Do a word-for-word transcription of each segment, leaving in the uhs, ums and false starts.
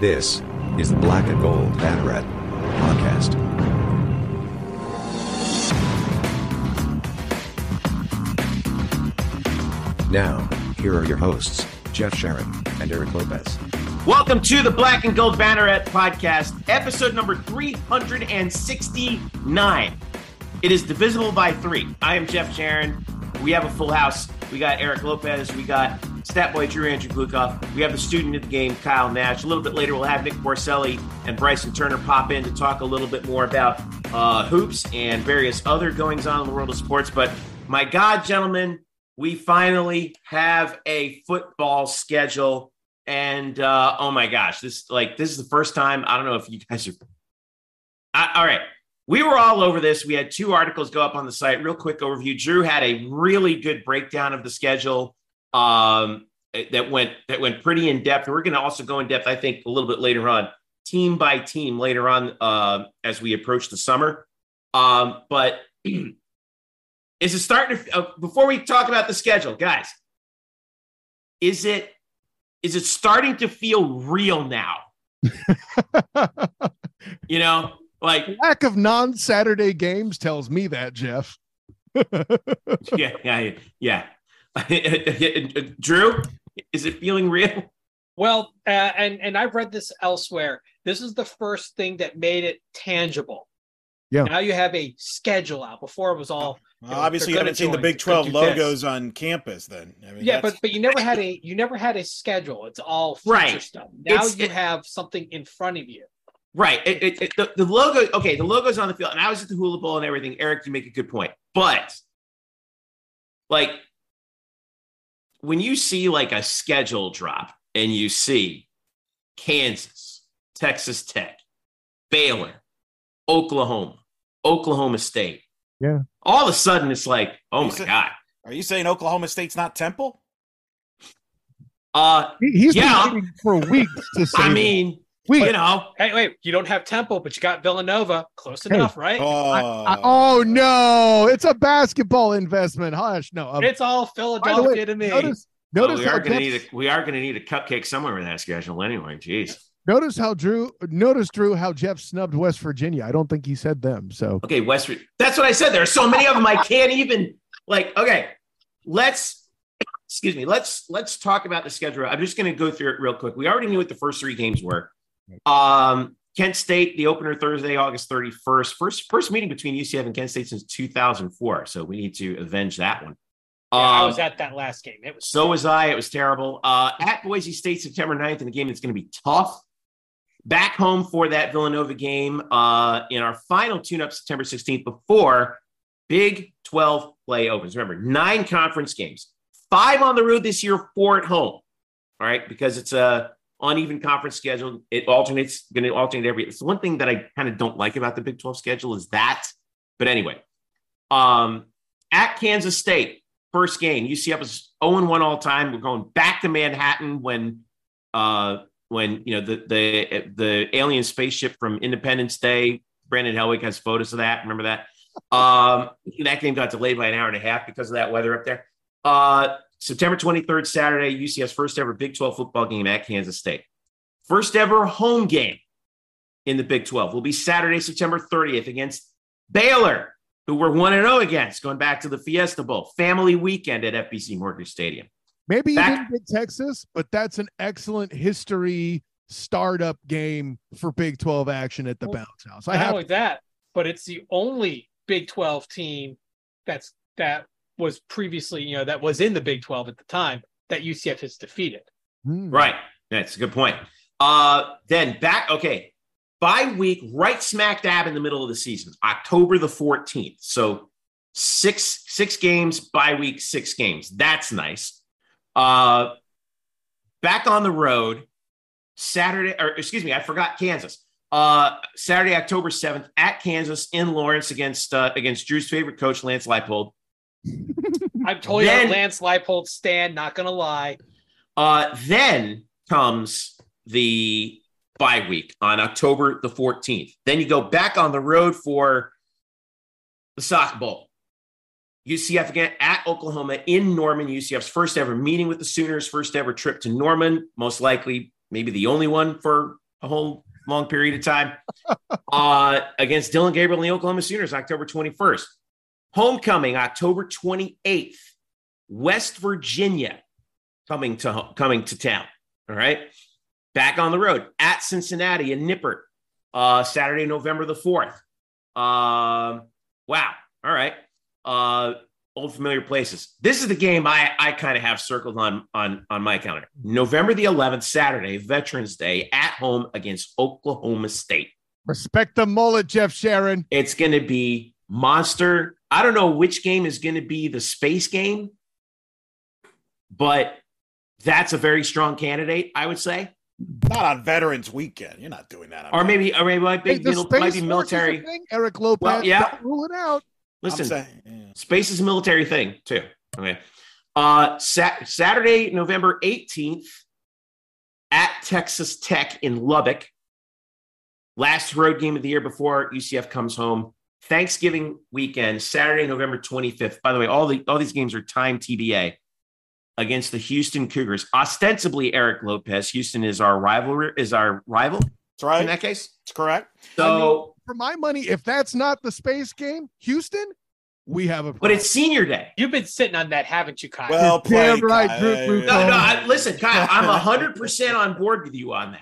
This is the Black and Gold Banneret Podcast. Now, here are your hosts, Jeff Sharon and Eric Lopez. Welcome to the Black and Gold Banneret Podcast, episode number three sixty-nine. It is divisible by three. I am Jeff Sharon. We have a full house. We got Eric Lopez. We got Stat Boy Drew Andrew Glukoff. We have the student of the game, Kyle Nash. A little bit later, we'll have Nick Porcelli and Bryson Turner pop in to talk a little bit more about uh, hoops and various other goings-on in the world of sports. But my God, gentlemen, we finally have a football schedule. And, uh, oh, my gosh, this like this is the first time. I don't know if you guys are I, all right. We were all over this. We had two articles go up on the site. Real quick overview. Drew had a really good breakdown of the schedule um, that went that went pretty in depth. We're going to also go in depth, I think, a little bit later on, team by team later on uh, as we approach the summer. Um, but is it starting to, uh, before we talk about the schedule, guys, is it is it starting to feel real now? You know? Like lack of non-Saturday games tells me that, Jeff. yeah, yeah, yeah. Drew, is it feeling real? Well, uh, and and I've read this elsewhere. This is the first thing that made it tangible. Yeah. Now you have a schedule out. Before it was all well, you know, obviously you haven't seen the Big twelve logos this. on campus. Then I mean, yeah, that's... but but you never had a you never had a schedule. It's all future right. stuff. Now it's, you it... have something in front of you. Right. It, it, it, the, the logo. Okay. The logo's on the field and I was at the Hula Bowl and everything. Eric, you make a good point. But like when you see like a schedule drop and you see Kansas, Texas Tech, Baylor, Oklahoma, Oklahoma State. Yeah. All of a sudden it's like, oh my God. Are you saying Oklahoma State's not Temple? Uh, he, he's yeah. been waiting for weeks to say I that. mean, We, you know, hey, wait, you don't have Temple, but you got Villanova. Close hey, enough, right? Oh. I, I, oh, no. It's a basketball investment. Hush. No. Um, it's all Philadelphia way, to me. Notice, notice oh, we, are gonna need a, we are going to need a cupcake somewhere in that schedule anyway. Jeez. Notice how Drew, notice, Drew, how Jeff snubbed West Virginia. I don't think he said them. So, okay, West That's what I said. There are so many of them. I can't even, like, okay, let's. Excuse me. Let's let's talk about the schedule. I'm just going to go through it real quick. We already knew what the first three games were. Um, Kent State, the opener Thursday, August thirty-first, first, first meeting between U C F and Kent State since two thousand four. So we need to avenge that one. Yeah, um, I was at that last game. It was so terrible. was I, it was terrible, uh, at Boise State, September ninth in a game that's going to be tough back home for that Villanova game. Uh, in our final tune up September sixteenth before Big twelve play opens, remember nine conference games, five on the road this year, four at home. All right. Because it's a, uneven conference schedule. It alternates, going to alternate every. It's one thing that I kind of don't like about the Big twelve schedule is that. But anyway, um, at Kansas State, first game, U C F was oh and one all time. We're going back to Manhattan when, uh, when you know the the the alien spaceship from Independence Day. Brandon Helwick has photos of that. Remember that? Um, that game got delayed by an hour and a half because of that weather up there. Uh, September twenty-third, Saturday, U C F's first ever Big twelve football game at Kansas State. First ever home game in the Big twelve will be Saturday, September thirtieth against Baylor, who we're one and oh against, going back to the Fiesta Bowl. Family weekend at F B C Mortgage Stadium. Maybe you didn't get Texas, but that's an excellent history startup game for Big twelve action at the well, Bounce House. I not have only that, but it's the only Big twelve team that's that – was previously, you know, that was in the Big twelve at the time that U C F has defeated. Right. That's a good point. Uh, then back, okay, bye week, right smack dab in the middle of the season, October the fourteenth. So six six games, bye week, six games. That's nice. Uh, back on the road, Saturday, or excuse me, I forgot Kansas. Uh, Saturday, October seventh at Kansas in Lawrence against uh, against Drew's favorite coach, Lance Leipold. I'm totally then, on Lance Leipold stand, not gonna lie. Uh, then comes the bye week on October the fourteenth. Then you go back on the road for the Sock Bowl. U C F again at Oklahoma in Norman. U C F's first ever meeting with the Sooners, first ever trip to Norman, most likely maybe the only one for a whole long period of time, uh, against Dillon Gabriel and the Oklahoma Sooners, October twenty-first. Homecoming, October twenty-eighth. West Virginia coming to coming to town. All right. Back on the road at Cincinnati in Nippert, uh, Saturday, November the fourth. Uh, wow. All right. Uh, old familiar places. This is the game I, I kind of have circled on, on, on my calendar. November the eleventh, Saturday, Veterans Day, at home against Oklahoma State. Respect the mullet, Jeff Sharon. It's going to be monster. I don't know which game is going to be the space game, but that's a very strong candidate, I would say. Not on Veterans Weekend. You're not doing that. On or maybe, or maybe might be, hey, you know, might be military. Thing, Eric Lopez, well, yeah. Rule it out. Listen, saying, yeah. Space is a military thing, too. Okay. Uh, sat- Saturday, November eighteenth, at Texas Tech in Lubbock. Last road game of the year before U C F comes home. Thanksgiving weekend, Saturday, November twenty-fifth. By the way, all the all these games are time T B A, against the Houston Cougars. Ostensibly, Eric Lopez. Houston is our rival. Is our rival? That's right. In that case, it's correct. So, I mean, for my money, if that's not the space game, Houston, we have a problem. But it's senior day. You've been sitting on that, haven't you, Kyle? Well played, damn right, Kyle. Drew, Drew, no, no. I, listen, Kyle, I'm one hundred percent on board with you on that.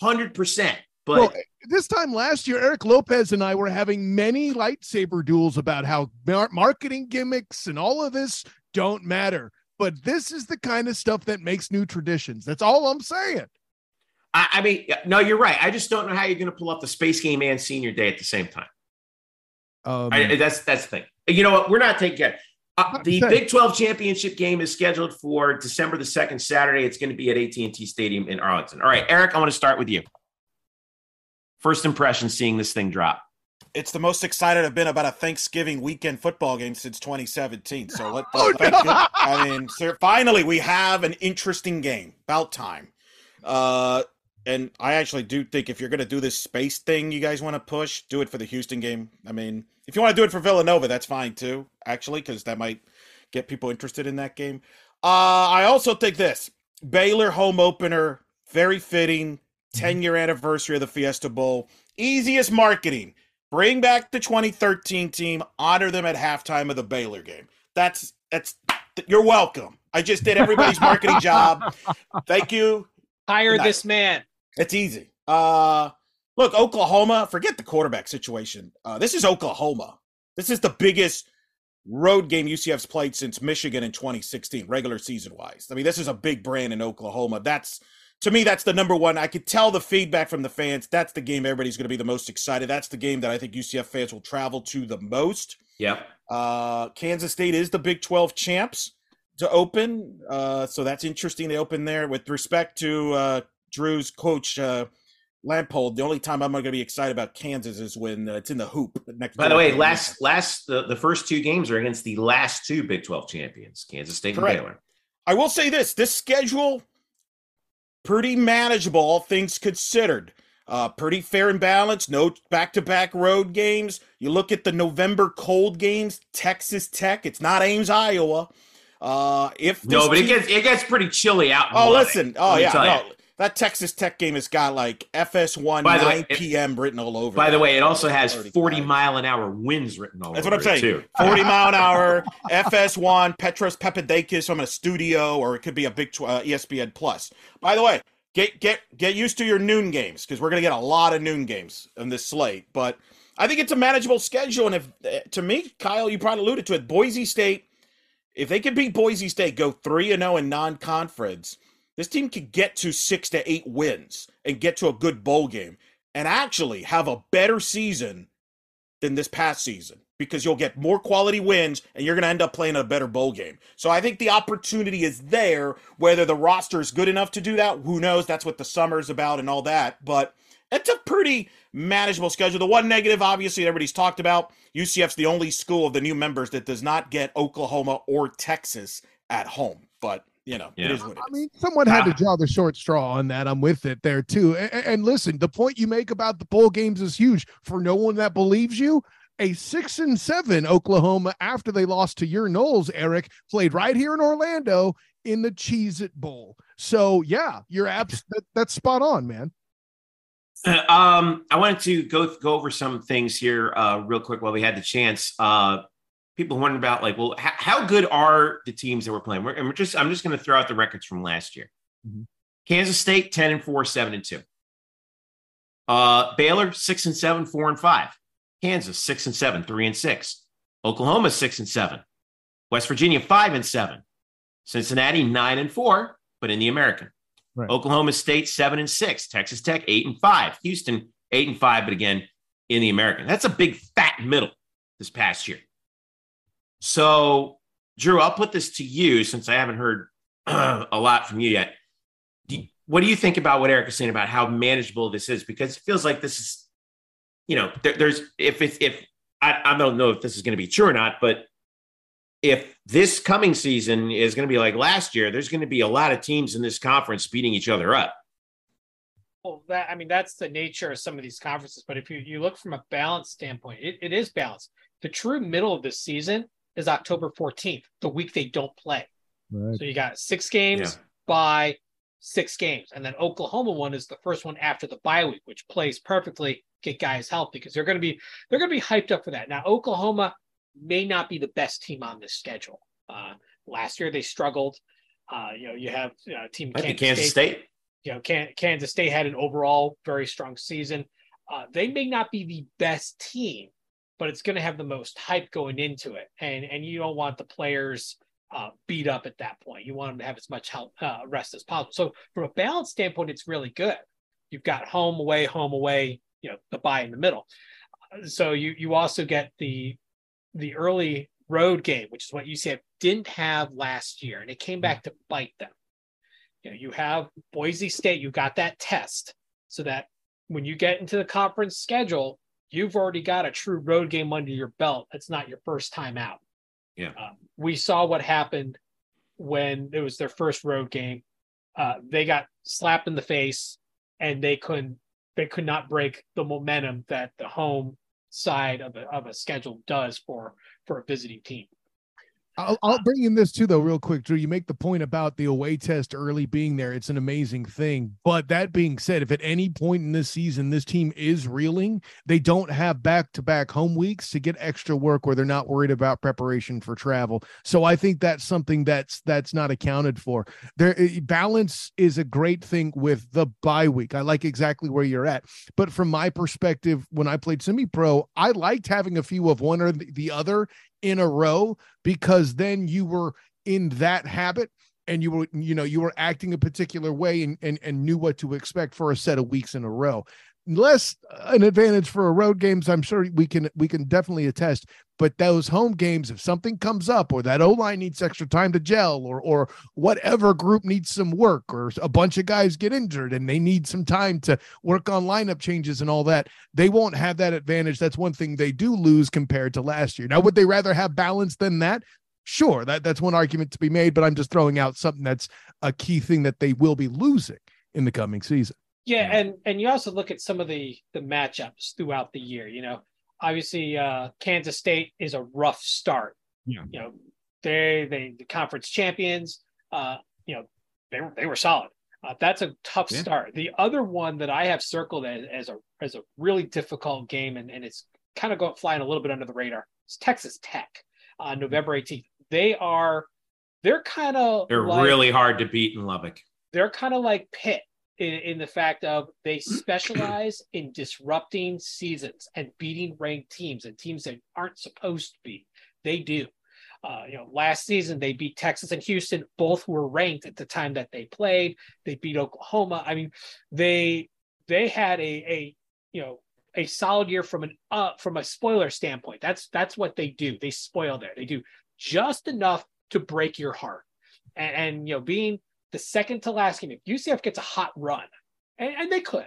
one hundred percent. But well, this time last year, Eric Lopez and I were having many lightsaber duels about how marketing gimmicks and all of this don't matter. But this is the kind of stuff that makes new traditions. That's all I'm saying. I, I mean, no, you're right. I just don't know how you're going to pull up the space game and senior day at the same time. Um, I, that's that's the thing. You know what? We're not taking it. Uh, the saying. Big twelve championship game is scheduled for December the second, Saturday. It's going to be at A T and T Stadium in Arlington. All right, Eric, I want to start with you. First impression seeing this thing drop. It's the most excited I've been about a Thanksgiving weekend football game since twenty seventeen. So let oh, no. I mean, so finally we have an interesting game. About time. Uh, and I actually do think if you're going to do this space thing, you guys want to push, do it for the Houston game. I mean, if you want to do it for Villanova, that's fine too, actually, because that might get people interested in that game. Uh, I also think this Baylor home opener, very fitting. ten year anniversary of the Fiesta Bowl. Easiest marketing. Bring back the twenty thirteen team, honor them at halftime of the Baylor game. That's, that's, you're welcome. I just did everybody's marketing job. Thank you. Hire nice. This man. It's easy. Uh, look, Oklahoma, forget the quarterback situation. Uh, this is Oklahoma. This is the biggest road game U C F's played since Michigan in twenty sixteen, regular season-wise. I mean, this is a big brand in Oklahoma. That's, to me, that's the number one. I could tell the feedback from the fans. That's the game everybody's going to be the most excited. That's the game that I think U C F fans will travel to the most. Yeah. Uh, Kansas State is the Big twelve champs to open. Uh, so that's interesting. They open there. With respect to uh, Drew's coach, uh, Leipold, the only time I'm going to be excited about Kansas is when uh, it's in the hoop. Next By the way, last last the, the first two games are against the last two Big twelve champions, Kansas State Correct. and Baylor. I will say this. This schedule – pretty manageable, all things considered. Uh, pretty fair and balanced. No back-to-back road games. You look at the November cold games, Texas Tech. It's not Ames, Iowa. Uh, if no, but team... it gets it gets pretty chilly out. In oh, Hawaii, listen. Oh, yeah. No, that Texas Tech game has got like F S one, nine p.m. written all over. By the way, it also has forty-mile-an-hour winds written all over it, too. That's what I'm saying. forty-mile-an-hour, F S one, Petros Papadakis from a studio, or it could be a big uh, E S P N+. Plus. By the way, get get get used to your noon games, because we're going to get a lot of noon games in this slate. But I think it's a manageable schedule. And if to me, Kyle, you probably alluded to it, Boise State, if they can beat Boise State, go three and oh in non-conference, this team could get to six to eight wins and get to a good bowl game and actually have a better season than this past season, because you'll get more quality wins and you're going to end up playing a better bowl game. So I think the opportunity is there. Whether the roster is good enough to do that, who knows? That's what the summer is about and all that. But it's a pretty manageable schedule. The one negative, obviously, everybody's talked about, U C F's the only school of the new members that does not get Oklahoma or Texas at home. But you know, yeah. it is what it is. I mean, someone had ah. to draw the short straw on that. I'm with it there, too. And, and listen, the point you make about the bowl games is huge. For no one that believes you, a six and seven Oklahoma, after they lost to your Knowles, Eric, played right here in Orlando in the Cheez-It Bowl. So, yeah, you're abs- that, that's spot on, man. Um, I wanted to go go over some things here uh, real quick while we had the chance. Uh, people wondering about like, well, h- how good are the teams that we're playing? We're, and we're just I'm just going to throw out the records from last year. Mm-hmm. Kansas State ten and four, seven and two. Uh, Baylor six and seven, four and five. Kansas six and seven, three and six. Oklahoma six and seven. West Virginia five and seven. Cincinnati nine and four, but in the American. Right. Oklahoma State seven and six, Texas Tech eight and five, Houston eight and five, but again in the American. That's a big fat middle this past year. So, Drew, I'll put this to you since I haven't heard uh, a lot from you yet. Do you, what do you think about what Eric is saying about how manageable this is? Because it feels like this is, you know, there, there's if it's if I, I don't know if this is going to be true or not, but if this coming season is going to be like last year, there's going to be a lot of teams in this conference beating each other up. Well, that, I mean, that's the nature of some of these conferences. But if you, you look from a balance standpoint, it, it is balanced. The true middle of the season is October fourteenth, the week they don't play. Right. So you got six games yeah. by six games. And then Oklahoma one is the first one after the bye week, which plays perfectly, get guys healthy because they're going to be, they're going to be hyped up for that. Now, Oklahoma may not be the best team on this schedule. Uh, last year they struggled. Uh, you know, you have you know, a team Kansas, Kansas State. State. You know, Can- Kansas State had an overall very strong season. Uh, they may not be the best team, but it's going to have the most hype going into it, and and you don't want the players uh, beat up at that point. You want them to have as much help, uh, rest as possible. So from a balance standpoint, it's really good. You've got home away, home away. You know, the bye in the middle. So you you also get the the early road game, which is what U C F didn't have last year. And it came back to bite them. You know, you have Boise State, you got that test so that when you get into the conference schedule, you've already got a true road game under your belt. That's not your first time out. Yeah. Uh, we saw what happened when it was their first road game. Uh, they got slapped in the face and they couldn't, they could not break the momentum that the home side of a, of a schedule does for for a visiting team. I'll, I'll bring in this too though real quick, Drew. You make the point about the away test early being there. It's an amazing thing, but that being said, if at any point in this season this team is reeling, they don't have back-to-back home weeks to get extra work where they're not worried about preparation for travel. So I think that's something that's that's not accounted for. There balance is a great thing with the bye week. I like exactly where you're at, but from my perspective, when I played semi-pro, I liked having a few of one or the other in a row, because then you were in that habit and you were, you know, you were acting a particular way and, and, and knew what to expect for a set of weeks in a row. Less an advantage for a road games, I'm sure we can, we can definitely attest, but those home games, if something comes up or that O-line needs extra time to gel or, or whatever group needs some work or a bunch of guys get injured and they need some time to work on lineup changes and all that, they won't have that advantage. That's one thing they do lose compared to last year. Now, would they rather have balance than that? Sure. That that's one argument to be made, but I'm just throwing out something that's a key thing that they will be losing in the coming season. Yeah, and and you also look at some of the the matchups throughout the year. You know, obviously uh, Kansas State is a rough start. Yeah, you know they they the conference champions. Uh, you know they were they were solid. Uh, that's a tough yeah. start. The other one that I have circled as, as a as a really difficult game, and, and it's kind of going flying a little bit under the radar. It's Texas Tech on uh, November eighteenth. They are they're kind of they're like, really hard to beat in Lubbock. They're kind of like Pitt. In, in the fact of they specialize in disrupting seasons and beating ranked teams and teams that aren't supposed to be. They do. Uh, you know, last season they beat Texas and Houston. Both were ranked at the time that they played. They beat Oklahoma. I mean, they they had a a you know a solid year from an uh, from a spoiler standpoint. That's that's what they do. They spoil there. They do just enough to break your heart. And, and you know, being the second to last game, if U C F gets a hot run, and, and they could,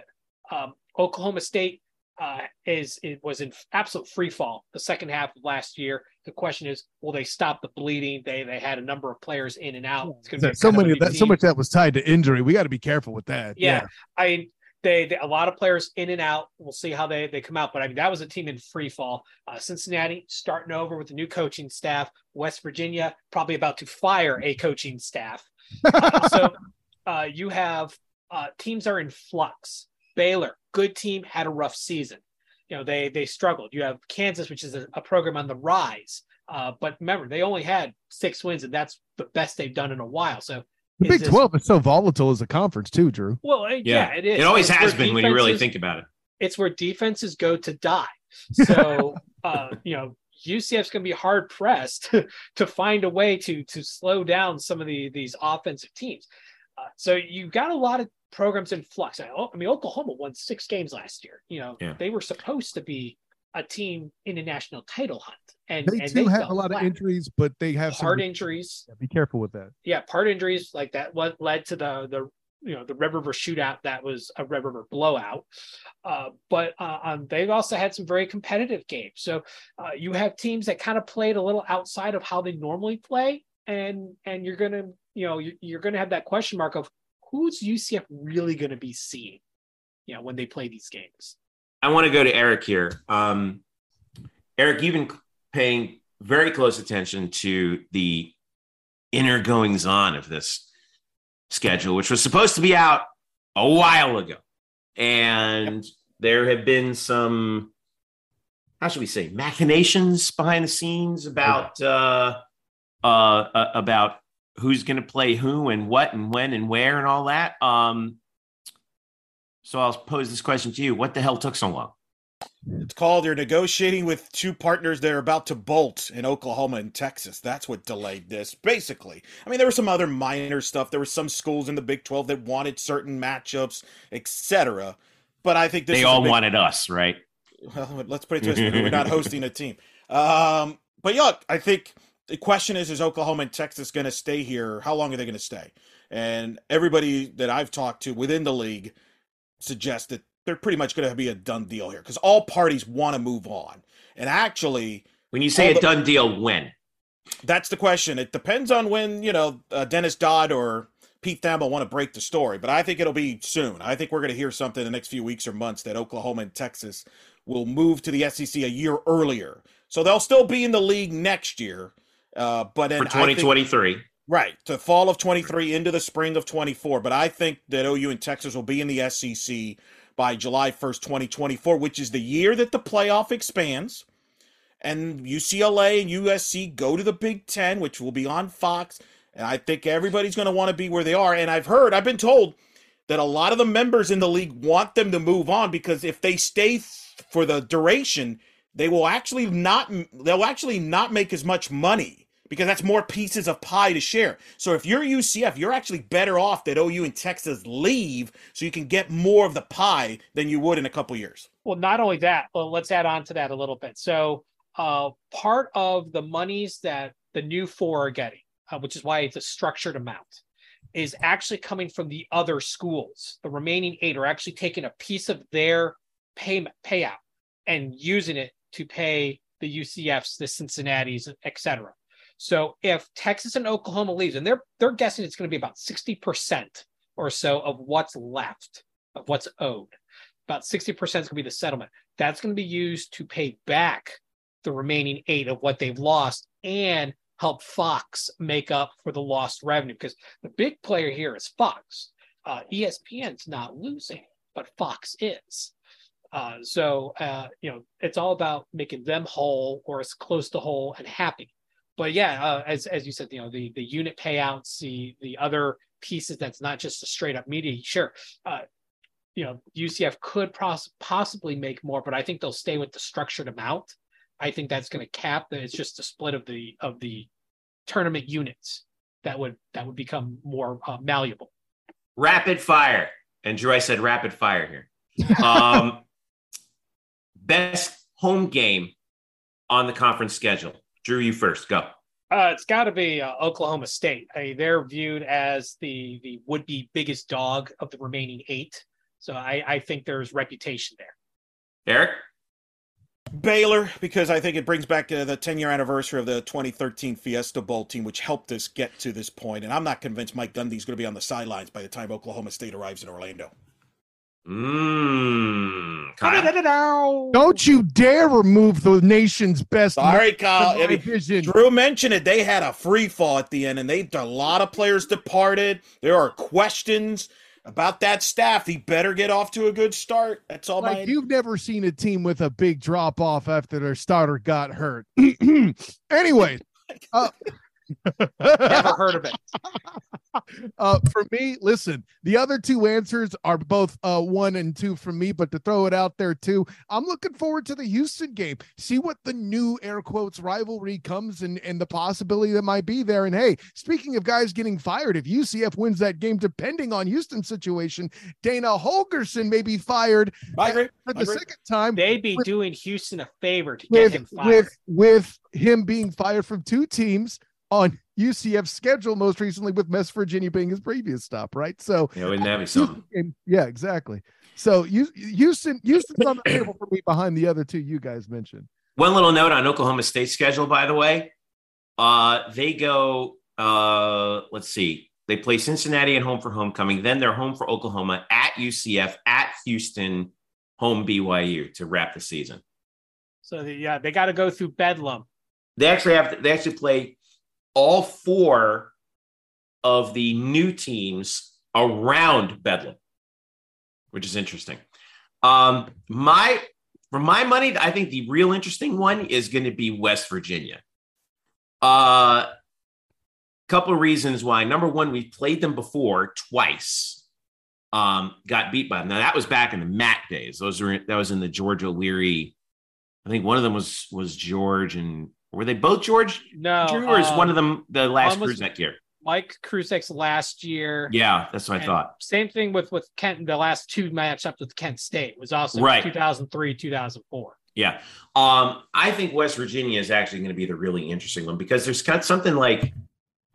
um, Oklahoma State uh, is it was in absolute free fall the second half of last year. The question is, will they stop the bleeding? They they had a number of players in and out. It's gonna be so many that, so much that was tied to injury. We got to be careful with that. Yeah, yeah. I mean, they, they a lot of players in and out. We'll see how they they come out. But I mean, that was a team in free fall. Uh, Cincinnati starting over with a new coaching staff. West Virginia probably about to fire a coaching staff. uh, so uh, you have uh, teams are in flux. Baylor, good team, had a rough season. You know, they they struggled. You have Kansas, which is a, a program on the rise. Uh, but remember, they only had six wins, and that's the best they've done in a while. So the Big this, twelve is so volatile as a conference too, Drew. Well, yeah, yeah it is. It always it's has been when you really think about it. It's where defenses go to die. So, uh, you know, U C F's going to be hard pressed to find a way to to slow down some of the, these offensive teams. Uh, so you've got a lot of programs in flux. I, I mean, Oklahoma won six games last year. You know, yeah. they were supposed to be a team in a national title hunt. And they and too they have a lot flat. of injuries, but they have heart injuries. Yeah, be careful with that. Yeah, part injuries like that. What led to the the you know the Red River shootout? That was a Red River blowout. Uh, but uh, um, they've also had some very competitive games. So uh, you have teams that kind of played a little outside of how they normally play, and and you're gonna you know you're, you're gonna have that question mark of who's U C F really gonna be seeing, you know, when they play these games. I want to go to Eric here. Um, Eric, you've been paying very close attention to the inner goings-on of this schedule, which was supposed to be out a while ago. And there have been some, how should we say, machinations behind the scenes about uh, uh, uh, about who's going to play who and what and when and where and all that. Um, so I'll pose this question to you. What the hell took so long? It's called you're negotiating with two partners that are about to bolt in Oklahoma and Texas. That's what delayed this, basically. I mean, there was some other minor stuff. There were some schools in the Big twelve that wanted certain matchups, et cetera. But I think this they is all big... wanted us, right? Well, let's put it to us. We're not hosting a team. Um, but yeah, I think the question is: is Oklahoma and Texas going to stay here? How long are they going to stay? And everybody that I've talked to within the league suggests that they're pretty much going to be a done deal here because all parties want to move on. And actually, when you say a the, done deal, when? That's the question. It depends on when, you know, uh, Dennis Dodd or Pete Thamel want to break the story. But I think it'll be soon. I think we're going to hear something in the next few weeks or months that Oklahoma and Texas will move to the S E C a year earlier. So they'll still be in the league next year. Uh, but then for twenty twenty-three. I think, right. To fall of twenty-three into the spring of twenty-four. But I think that O U and Texas will be in the S E C by July first, twenty twenty-four, which is the year that the playoff expands, and U C L A and U S C go to the Big Ten, which will be on Fox, and I think everybody's going to want to be where they are, and I've heard, I've been told that a lot of the members in the league want them to move on, because if they stay for the duration, they will actually not, they'll actually not make as much money, because that's more pieces of pie to share. So if you're U C F, you're actually better off that O U and Texas leave so you can get more of the pie than you would in a couple of years. Well, not only that, well, let's add on to that a little bit. So uh, part of the monies that the new four are getting, uh, which is why it's a structured amount, is actually coming from the other schools. The remaining eight are actually taking a piece of their payment payout and using it to pay the U C Fs, the Cincinnatis, et cetera. So if Texas and Oklahoma leaves, and they're they're guessing it's going to be about sixty percent or so of what's left, of what's owed, about sixty percent is going to be the settlement. That's going to be used to pay back the remaining eight of what they've lost and help Fox make up for the lost revenue, because the big player here is Fox. Uh, E S P N's not losing, but Fox is. Uh, so, uh, you know, it's all about making them whole or as close to whole and happy. But yeah, uh, as as you said, you know, the, the unit payouts, the the other pieces that's not just a straight up media share. Uh, you know, U C F could pos- possibly make more, but I think they'll stay with the structured amount. I think that's going to cap that. It's just a split of the of the tournament units that would that would become more uh, malleable. Rapid fire, and Drew, I said rapid fire here. Um, best home game on the conference schedule. Drew, you first. Go. Uh, it's got to be uh, Oklahoma State. I mean, they're viewed as the the would-be biggest dog of the remaining eight. So I, I think there's reputation there. Eric? Baylor, because I think it brings back uh, the ten-year anniversary of the twenty thirteen Fiesta Bowl team, which helped us get to this point. And I'm not convinced Mike Gundy's going to be on the sidelines by the time Oklahoma State arrives in Orlando. Mm, Kyle. Don't you dare remove the nation's best. Sorry, Kyle. Drew mentioned it. They had a free fall at the end, and they a lot of players departed. There are questions. About that staff, he better get off to a good start. That's all. Like, my you've never seen a team with a big drop off after their starter got hurt. Anyway, uh, never heard of it. Uh, for me, listen, the other two answers are both uh, one and two for me, but to throw it out there too, I'm looking forward to the Houston game. See what the new air quotes rivalry comes and, and the possibility that might be there. And hey, speaking of guys getting fired, if U C F wins that game, depending on Houston's situation, Dana Holgerson may be fired at, for the agree. second time. They'd be with, doing Houston a favor to with, get him fired. With, with him being fired from two teams on U C F's schedule, most recently with West Virginia being his previous stop, right? So yeah, wouldn't that be something? Yeah, exactly. So Houston, Houston's on the table for me behind the other two you guys mentioned. One little note on Oklahoma State's schedule, by the way, uh, they go. Uh, let's see, they play Cincinnati at home for homecoming, then they're home for Oklahoma, at U C F, at Houston, home B Y U to wrap the season. So yeah, they got to go through Bedlam. They actually have. To, they actually play all four of the new teams around Bedlam, which is interesting. Um, my, for my money, I think the real interesting one is going to be West Virginia. A uh, couple of reasons why. Number one, we've played them before twice, um, got beat by them. Now, that was back in the Matt days. Those were, that was in the George O'Leary. I think one of them was, was George and, were they both George? No. Drew, or is um, one of them the last Kruzek year? Mike Kruzek's last year. Yeah, that's what and I thought. Same thing with, with Kent. The last two matchups with Kent State was also right. two thousand three, two thousand four Yeah. Um, I think West Virginia is actually going to be the really interesting one because there's got something like,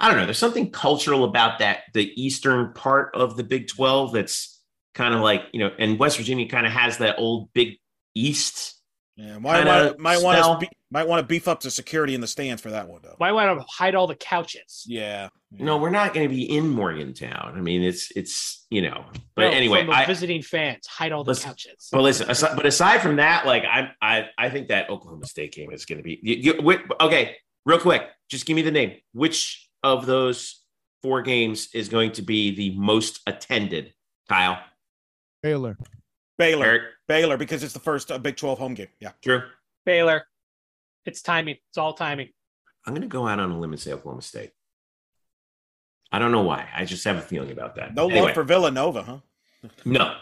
I don't know, there's something cultural about that, the eastern part of the Big twelve that's kind of like, you know, and West Virginia kind of has that old Big East. Yeah, might want, might, want to be, might want to beef up the security in the stands for that one, though. Might want to hide all the couches. Yeah. yeah. No, we're not going to be in Morgantown. I mean, it's, it's you know. But no, anyway. I, visiting fans, hide all the listen, couches. But listen, aside, but aside from that, like, I I, I think that Oklahoma State game is going to be. You, you, okay, real quick, just give me the name. Which of those four games is going to be the most attended, Kyle? Baylor. Baylor. Eric. Baylor, because it's the first uh, Big twelve home game. Yeah. True. Baylor. It's timing. It's all timing. I'm going to go out on a limb and say Oklahoma State. I don't know why. I just have a feeling about that. No anyway. Love for Villanova, huh? No.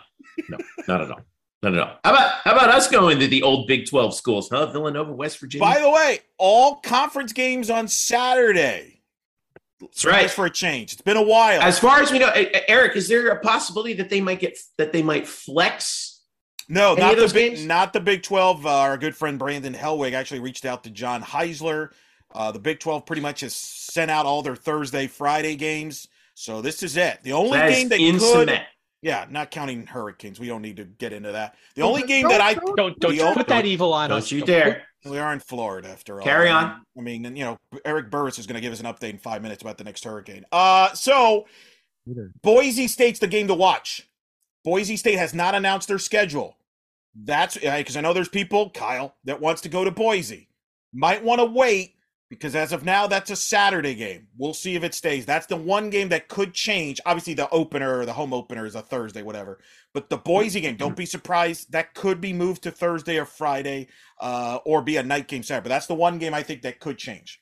No, not at all. Not at all. How about, how about us going to the old Big twelve schools, huh? Villanova, West Virginia. By the way, all conference games on Saturday. That's right. Nice for a change. It's been a while. As far as we know, Eric, is there a possibility that they might get that they might flex? No, not the big, not the Big twelve. Uh, our good friend Brandon Helwick actually reached out to John Heisler. Uh, the Big twelve pretty much has sent out all their Thursday, Friday games. So this is it. The only that game that could, cement. yeah, not counting Hurricanes. We don't need to get into that. The don't, only don't, game that I don't don't, don't you put that evil on don't us. Don't you dare. We are in Florida, after all. Carry on. I mean, and, you know, Eric Burris is going to give us an update in five minutes about the next hurricane. Uh, so, Boise State's the game to watch. Boise State has not announced their schedule. That's because I know there's people, Kyle, that wants to go to Boise. Might want to wait because as of now, that's a Saturday game. We'll see if it stays. That's the one game that could change. Obviously, the opener or the home opener is a Thursday, whatever. But the Boise game, don't be surprised. That could be moved to Thursday or Friday uh, or be a night game Saturday. But that's the one game I think that could change.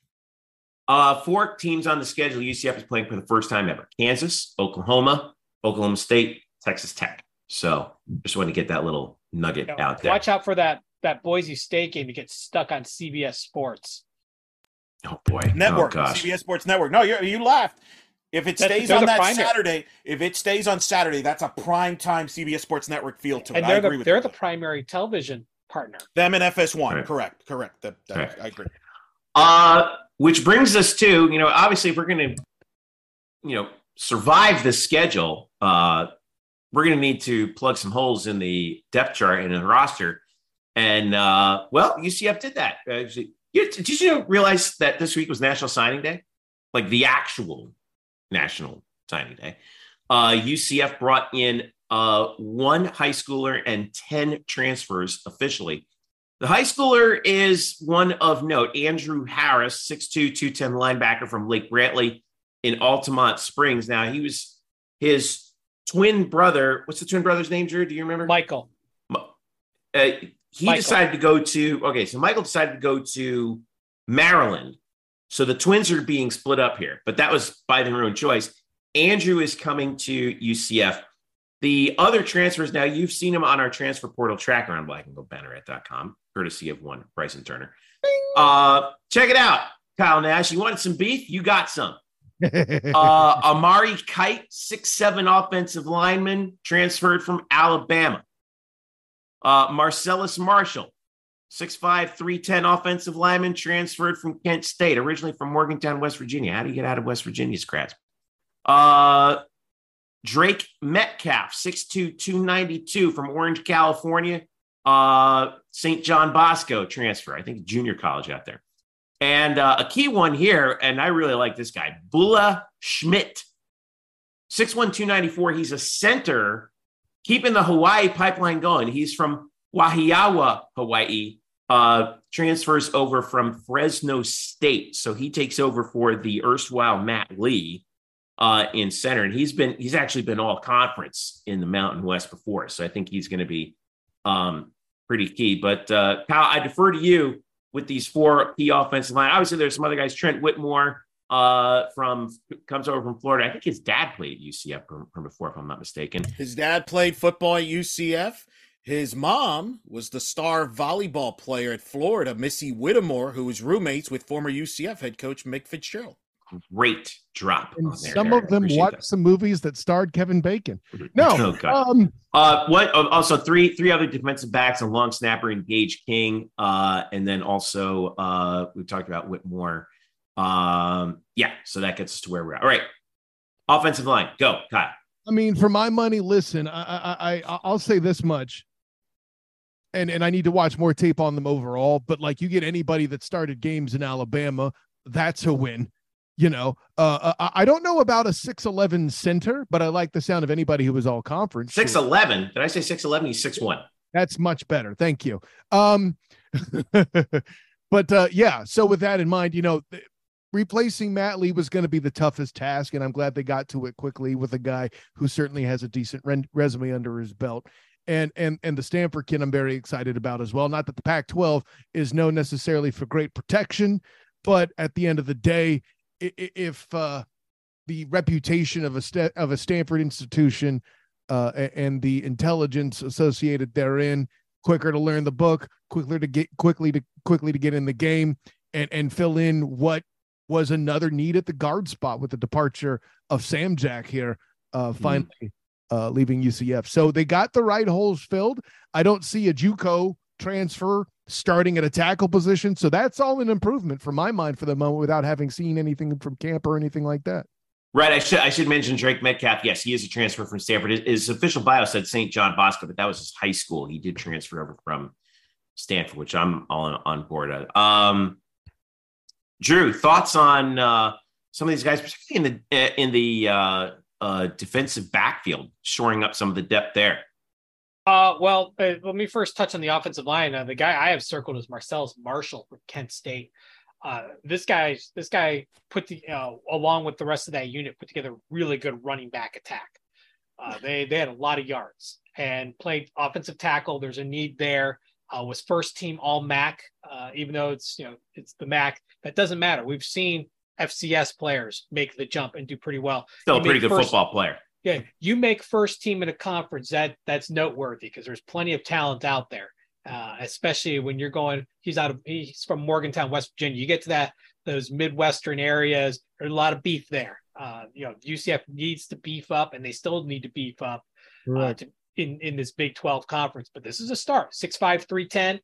Uh, four teams on the schedule U C F is playing for the first time ever. Kansas, Oklahoma, Oklahoma State, Texas Tech. So just want to get that little nugget you know, out there. Watch out for that, that Boise State game to get stuck on C B S Sports. Oh, boy. Network. Oh, gosh. C B S Sports Network. No, you're, you laughed. If it stays on that Saturday, it. if it stays on Saturday, that's a prime time C B S Sports Network feel to it. And I agree the, with they're that. the primary television partner. Them and F S one. Right. Correct. Correct. That, that, right. I agree. Uh, which brings us to, you know, obviously if we're going to, you know, survive this schedule, uh, we're going to need to plug some holes in the depth chart and in the roster. And, uh, well, U C F did that. Actually, You, did you realize that this week was National Signing Day? Like the actual National Signing Day. Uh, U C F brought in uh, one high schooler and ten transfers officially. The high schooler is one of note, Andrew Harris, six two, two ten linebacker from Lake Brantley in Altamont Springs. Now, he was his twin brother. What's the twin brother's name, Drew? Do you remember? Michael. Uh, he Michael. decided to go to, okay, so Michael decided to go to Maryland. So the twins are being split up here, but that was by their own choice. Andrew is coming to U C F. The other transfers, now you've seen them on our transfer portal tracker on black and gold banneret dot com, courtesy of one Bryson Turner. Uh, check it out, Kyle Nash. You wanted some beef? You got some. uh, Amari Kite, six seven offensive lineman, transferred from Alabama. Uh, Marcellus Marshall, six five, three ten offensive lineman, transferred from Kent State, originally from Morgantown, West Virginia. How do you get out of West Virginia's crap? Uh, Drake Metcalf, six two, two ninety-two from Orange, California. Uh, Saint John Bosco transfer, I think junior college out there. And uh, a key one here, and I really like this guy, Bula Schmidt, six one, two ninety-four. He's a center, keeping the Hawaii pipeline going. He's from Wahiawa, Hawaii, uh, transfers over from Fresno State. So he takes over for the erstwhile Matt Lee uh, in center. And he's been, he's actually been all conference in the Mountain West before. So I think he's going to be um, pretty key. But uh, Kyle, I defer to you with these four key offensive line. Obviously, there's some other guys. Trent Whittemore uh, from comes over from Florida. I think his dad played at U C F from, from before, if I'm not mistaken. His dad played football at U C F. His mom was the star volleyball player at Florida, Missy Whittemore, who was roommates with former U C F head coach Mick Fitzgerald. Great drop. And there, some Eric. of them watched that. some movies that starred Kevin Bacon. No. Oh, um, uh, what? Also, three three other defensive backs, a long snapper in Gage King, uh, and then also uh, we talked about Whittemore. Um, yeah, so that gets us to where we're at. All right, offensive line, go, Kyle. I mean, for my money, listen, I, I, I I'll say this much, and and I need to watch more tape on them overall. But like, you get anybody that started games in Alabama, that's a win. You know, uh, I don't know about a six eleven center, but I like the sound of anybody who was all conference. six eleven? Did I say six eleven? He's six one. That's much better. Thank you. Um, but, uh, yeah, so with that in mind, you know, replacing Matt Lee was going to be the toughest task, and I'm glad they got to it quickly with a guy who certainly has a decent re- resume under his belt. And and and the Stanford kid I'm very excited about as well. Not that the Pac twelve is known necessarily for great protection, but at the end of the day, if uh, the reputation of a st- of a Stanford institution uh, and the intelligence associated therein, quicker to learn the book, quicker to get quickly to quickly to get in the game and, and fill in what was another need at the guard spot with the departure of Sam Jack here, uh, finally mm-hmm. uh, leaving U C F. So they got the right holes filled. I don't see a JUCO transfer starting at a tackle position. So that's all an improvement for my mind for the moment without having seen anything from camp or anything like that. Right. I should, I should mention Drake Metcalf. Yes, he is a transfer from Stanford. His, his official bio said Saint John Bosco, but that was his high school. He did transfer over from Stanford, which I'm all on, on board of. Um, Drew, thoughts on uh, some of these guys, particularly in the, in the uh, uh, defensive backfield, shoring up some of the depth there? Uh, well, uh, let me first touch on the offensive line. Uh, the guy I have circled is Marcellus Marshall from Kent State. Uh, this guy, this guy put the, uh, along with the rest of that unit, put together a really good running back attack. Uh, they, they had a lot of yards and played offensive tackle. There's a need there. Uh, was first team all M A C, uh, even though it's, you know, it's the M A C, that doesn't matter. We've seen F C S players make the jump and do pretty well. Still a pretty good first- football player. Yeah, you make first team in a conference, that that's noteworthy because there's plenty of talent out there, uh, especially when you're going, he's out of, he's from Morgantown, West Virginia. You get to that, those Midwestern areas, there's a lot of beef there. Uh, you know, U C F needs to beef up and they still need to beef up right. uh, to, in, in this Big twelve conference, but this is a start. six five, three ten,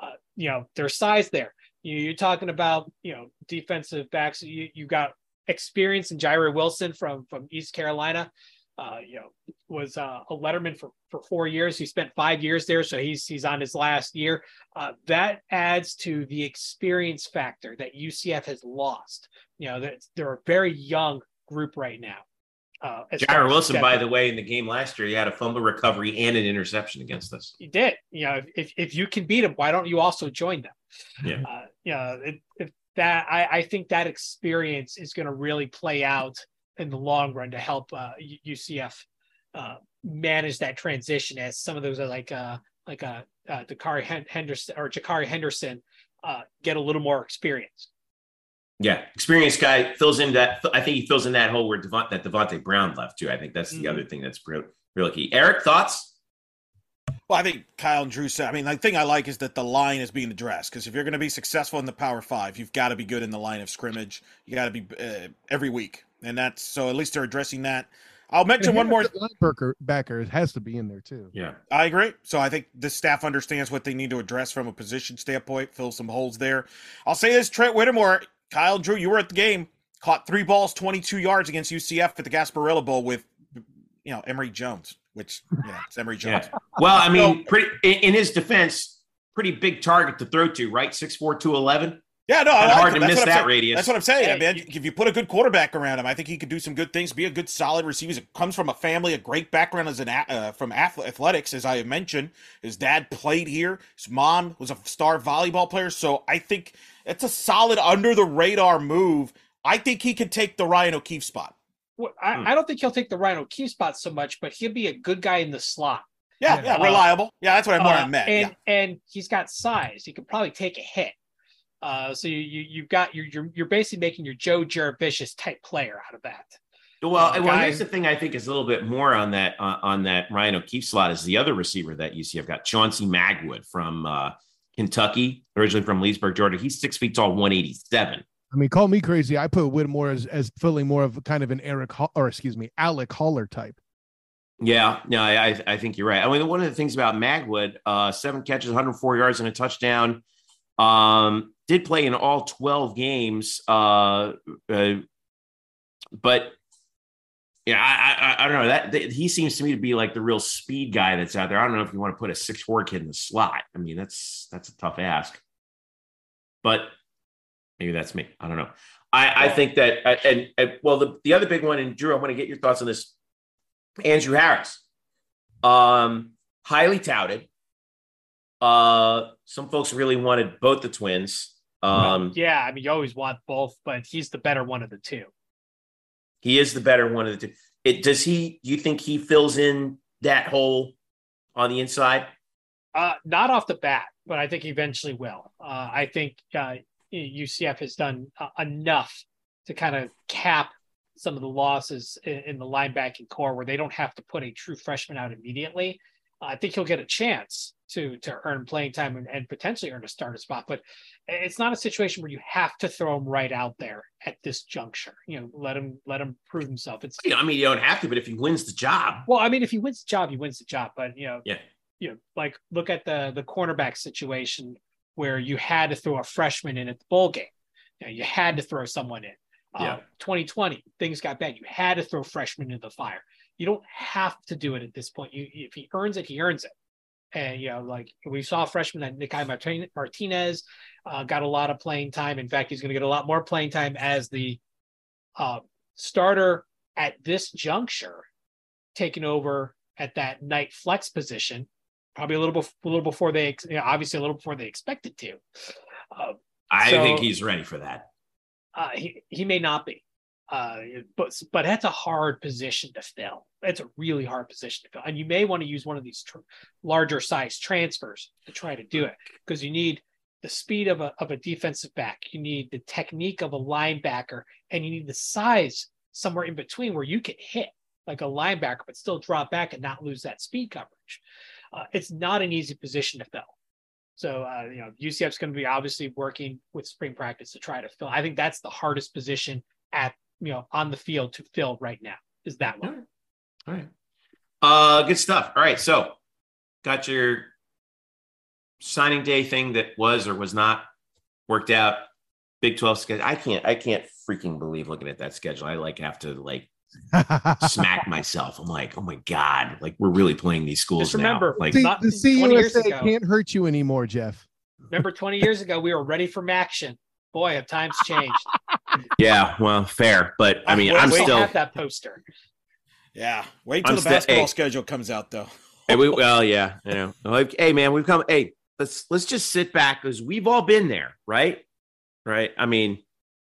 uh, you know, their size there. You, you're talking about, you know, defensive backs. You, you got experience in Jaira Wilson from, from East Carolina. Uh, you know, was uh, a letterman for, for four years. He spent five years there, so he's he's on his last year. Uh, that adds to the experience factor that U C F has lost. You know, that they're a very young group right now. Uh, Jaira Wilson, by the way, in the game last year, he had a fumble recovery and an interception against us. He did. You know, if if you can beat him, why don't you also join them? Yeah. Uh, you know, if, if that I, I think that experience is going to really play out in the long run to help uh, U C F uh, manage that transition as some of those are like uh, like a uh, uh, Jakari Henderson or Jakari Henderson uh, get a little more experience. Yeah, experienced guy fills in that. I think he fills in that hole where Devont, that Devontae Brown left too. I think that's mm-hmm. the other thing that's really key. Eric, thoughts? Well, I think Kyle and Drew said, I mean, the thing I like is that the line is being addressed, because if you're going to be successful in the Power Five, you've got to be good in the line of scrimmage. You got to be uh, every week. And that's, so at least they're addressing that. I'll mention one more. Linebacker has to be in there too. Yeah, I agree. So I think the staff understands what they need to address from a position standpoint, fill some holes there. I'll say this, Trent Whittemore, Kyle, Drew, you were at the game, caught three balls, twenty-two yards against U C F at the Gasparilla Bowl with, you know, Emory Jones. Which, yeah, it's Emory Jones. Yeah. Well, I mean, pretty, in his defense, pretty big target to throw to, right? six four, two eleven Yeah, no, I like hard to miss that radius. That's what I'm saying. Hey, I mean, if you put a good quarterback around him, I think he could do some good things, be a good, solid receiver. He comes from a family, a great background as an uh, from athletics, as I mentioned. His dad played here. His mom was a star volleyball player. So I think it's a solid under-the-radar move. I think he could take the Ryan O'Keefe spot. I, I don't think he'll take the Ryan O'Keefe spot so much, but he'll be a good guy in the slot. Yeah, you know? yeah, reliable. Yeah, that's what I'm uh, meant. And yeah. and he's got size. He could probably take a hit. Uh, so you you you've got you're you're you're basically making your Joe Jurevicius type player out of that. Well, well, here's the thing I think is a little bit more on that uh, on that Ryan O'Keefe slot is the other receiver that U C F got, Chauncey Magwood from uh, Kentucky, originally from Leesburg, Georgia. He's six feet tall, one eighty-seven I mean, call me crazy. I put Whittemore as, as filling more of kind of an Eric or excuse me, Alec Haller type. Yeah, no, I I think you're right. I mean, one of the things about Magwood, uh, seven catches, one hundred four yards and a touchdown. Um, did play in all twelve games Uh, uh but yeah, I, I I don't know that, that he seems to me to be like the real speed guy that's out there. I don't know if you want to put a six four kid in the slot. I mean, that's that's a tough ask, but. Maybe that's me. I don't know. I, I think that, and, and well, the, the other big one, and Drew, I want to get your thoughts on this. Andrew Harris, um, highly touted. Uh, some folks really wanted both the twins. Um, yeah, I mean, you always want both, but he's the better one of the two. He is the better one of the two. It does he? Do you think he fills in that hole on the inside? Uh, not off the bat, but I think eventually will. Uh, I think. Uh, U C F has done uh, enough to kind of cap some of the losses in, in the linebacking core where they don't have to put a true freshman out immediately. Uh, I think he'll get a chance to to earn playing time and, and potentially earn a starter spot, but it's not a situation where you have to throw him right out there at this juncture. You know, let him, let him prove himself. It's, you know, I mean, you don't have to, but if he wins the job. Well, I mean, if he wins the job, he wins the job, but you know, yeah. you know, like look at the, the cornerback situation where you had to throw a freshman in at the bowl game. You know, you had to throw someone in. Yeah. Uh, twenty twenty things got bad. You had to throw freshmen into the fire. You don't have to do it at this point. You, if he earns it, he earns it. And, you know, like we saw freshmen that Nikai Martinez uh, got a lot of playing time. In fact, he's going to get a lot more playing time as the uh, starter at this juncture, taking over at that night flex position. Probably a little, bef- a little before they, you know, obviously a little before they expected to. Uh, I so, think he's ready for that. Uh, he he may not be, uh, but but that's a hard position to fill. That's a really hard position to fill, and you may want to use one of these tr- larger size transfers to try to do it, because you need the speed of a of a defensive back, you need the technique of a linebacker, and you need the size somewhere in between where you can hit like a linebacker but still drop back and not lose that speed coverage. Uh, it's not an easy position to fill. So, uh, you know, U C F's going to be obviously working with spring practice to try to fill. I think that's the hardest position at, you know, on the field to fill right now is that one. All right. All right. Uh, good stuff. All right. So got your signing day thing that was or was not worked out. Big twelve schedule. I can't, I can't freaking believe looking at that schedule. I like have to like, smack myself. I'm like, oh my God, like we're really playing these schools. Just remember, now. Like the, the C U S A can't hurt you anymore, Jeff. Remember twenty years ago we were ready for action. Boy, have times changed. Yeah, well, fair. But I mean, wait, I'm wait, still have that poster. Yeah. Wait till I'm the st- basketball hey. schedule comes out though. Hey, we, well, yeah, you know. Like, hey man, we've come hey, let's let's just sit back because we've all been there, right? Right. I mean,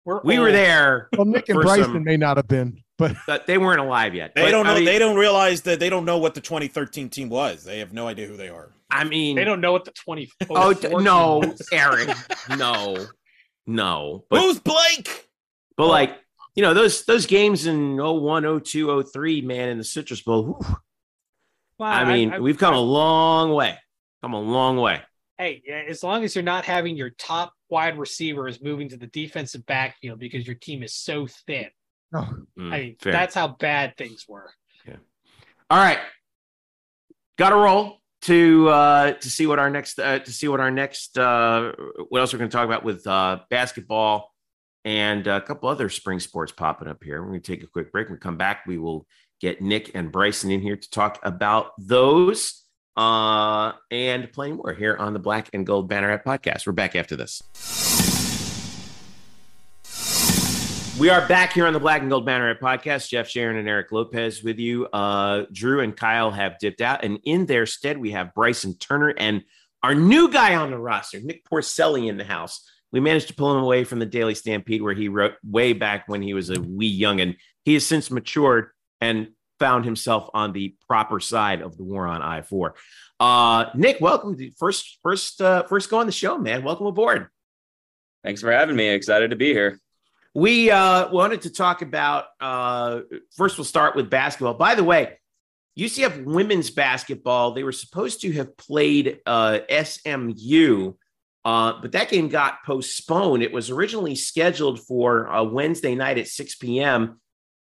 we're we old. were there. Well, Nick and Bryson some, may not have been. but, but they weren't alive yet. They but, don't know. I mean, they don't realize that they don't know what the twenty thirteen team was. They have no idea who they are. I mean, they don't know what the twenty fourteen oh, d- no, was. Eric, no, no. But, who's Blake? But like, you know, those those games in oh one, oh two, oh three, man, in the Citrus Bowl. Whew, wow, I mean, I, I, we've come I, a long way. Come a long way. Hey, as long as you're not having your top wide receivers moving to the defensive backfield because your team is so thin. Oh, mm, I mean, fair. That's how bad things were. Yeah. All right. Got to roll to uh, to see what our next uh, to see what our next uh, what else we're going to talk about with uh, basketball and a couple other spring sports popping up here. We're going to take a quick break. When we come back, we will get Nick and Bryson in here to talk about those. Uh, and playing more here on the Black and Gold Banneret podcast. We're back after this. We are back here on the Black and Gold Banneret podcast. Jeff Sharon and Eric Lopez with you. Uh, Drew and Kyle have dipped out, and in their stead, we have Bryson Turner and our new guy on the roster, Nick Porcelli, in the house. We managed to pull him away from the Daily Stampede, where he wrote way back when he was a wee youngin. He has since matured and found himself on the proper side of the war on I four. Uh, Nick, welcome to first, first, uh, first go on the show, man. Welcome aboard. Thanks for having me. Excited to be here. We uh, wanted to talk about, uh, first we'll start with basketball. By the way, U C F women's basketball, they were supposed to have played uh, S M U, uh, but that game got postponed. It was originally scheduled for a Wednesday night at six p.m.,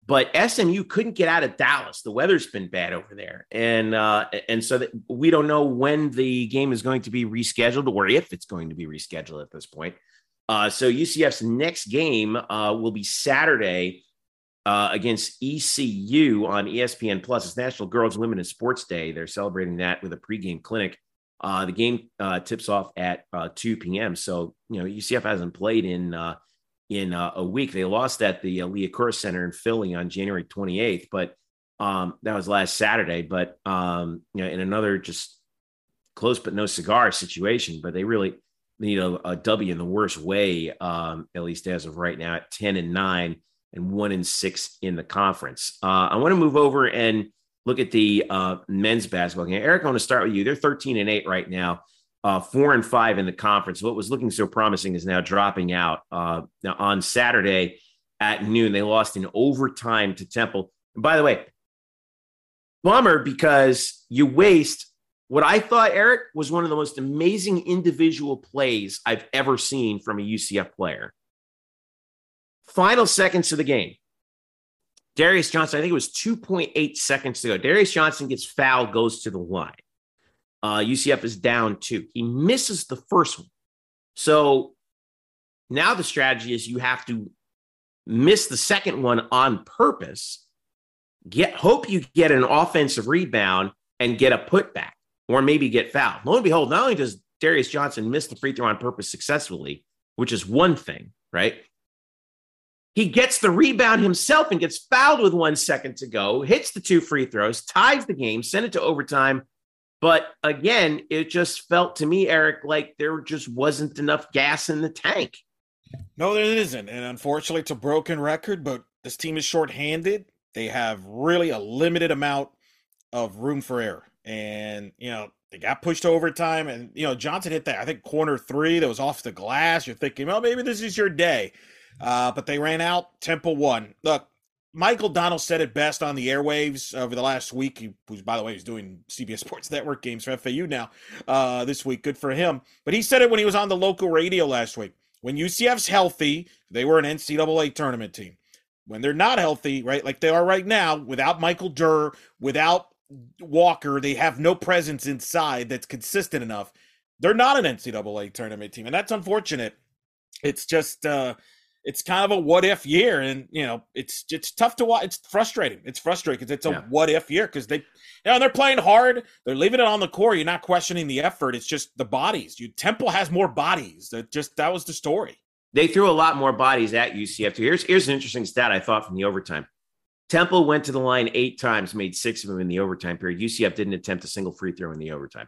but S M U couldn't get out of Dallas. The weather's been bad over there. And uh, and so that we don't know when the game is going to be rescheduled or if it's going to be rescheduled at this point. Uh, so U C F's next game uh, will be Saturday uh, against E C U on E S P N plus. It's National Girls and Women in Sports Day. They're celebrating that with a pregame clinic. Uh, the game uh, tips off at uh, two p.m. So, you know, U C F hasn't played in uh, – in uh, a week. They lost at the uh, Leocora Center in Philly on January twenty-eighth, but um, that was last Saturday, but um, you know, in another just close, but no cigar situation, but they really need a, a W in the worst way, um, at least as of right now, at ten and nine and one and six in the conference. Uh, I want to move over and look at the uh, men's basketball game. Eric, I want to start with you. They're thirteen and eight right now. Uh, four and five in the conference. What was looking so promising is now dropping out. Uh, now on Saturday at noon, they lost in overtime to Temple. And by the way, bummer, because you waste what I thought, Eric, was one of the most amazing individual plays I've ever seen from a U C F player. Final seconds of the game. Darius Johnson, I think it was two point eight seconds to go. Darius Johnson gets fouled, goes to the line. Uh, U C F is down two. He misses the first one. So now the strategy is you have to miss the second one on purpose, get hope you get an offensive rebound and get a putback or maybe get fouled. Lo and behold, not only does Darius Johnson miss the free throw on purpose successfully, which is one thing, right? He gets the rebound himself and gets fouled with one second to go, hits the two free throws, ties the game, sent it to overtime. But again, it just felt to me, Eric, like there just wasn't enough gas in the tank. No, there isn't. And unfortunately, it's a broken record, but this team is shorthanded. They have really a limited amount of room for error. And, you know, they got pushed to overtime. And, you know, Johnson hit that, I think, corner three that was off the glass. You're thinking, oh, maybe this is your day. Uh, but they ran out. Temple won. Look. Michael Donnell said it best on the airwaves over the last week. He was, by the way, he's doing C B S Sports Network games for F A U now uh, this week. Good for him. But he said it when he was on the local radio last week. When U C F's healthy, they were an N C double A tournament team. When they're not healthy, right, like they are right now, without Michael Durr, without Walker, they have no presence inside that's consistent enough. They're not an N C double A tournament team, and that's unfortunate. It's just uh, – It's kind of a what if year, and you know it's it's tough to watch. It's frustrating. It's frustrating because it's a yeah. what if year because they, you know, they're playing hard. They're leaving it on the court. You're not questioning the effort. It's just the bodies. You Temple has more bodies. That just that was the story. They threw a lot more bodies at U C F too. Here's here's an interesting stat I thought from the overtime. Temple went to the line eight times, made six of them in the overtime period. U C F didn't attempt a single free throw in the overtime,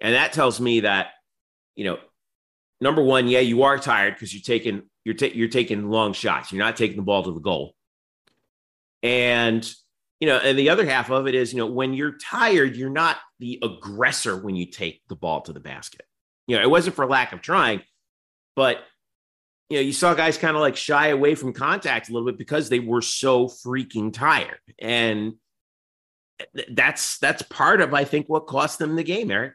and that tells me that you know. Number one, yeah, you are tired because you're taking you're ta- you're taking long shots. You're not taking the ball to the goal. And, you know, and the other half of it is, you know, when you're tired, you're not the aggressor when you take the ball to the basket. You know, it wasn't for lack of trying, but, you know, you saw guys kind of like shy away from contact a little bit because they were so freaking tired. And that's, that's part of, I think, what cost them the game, Eric.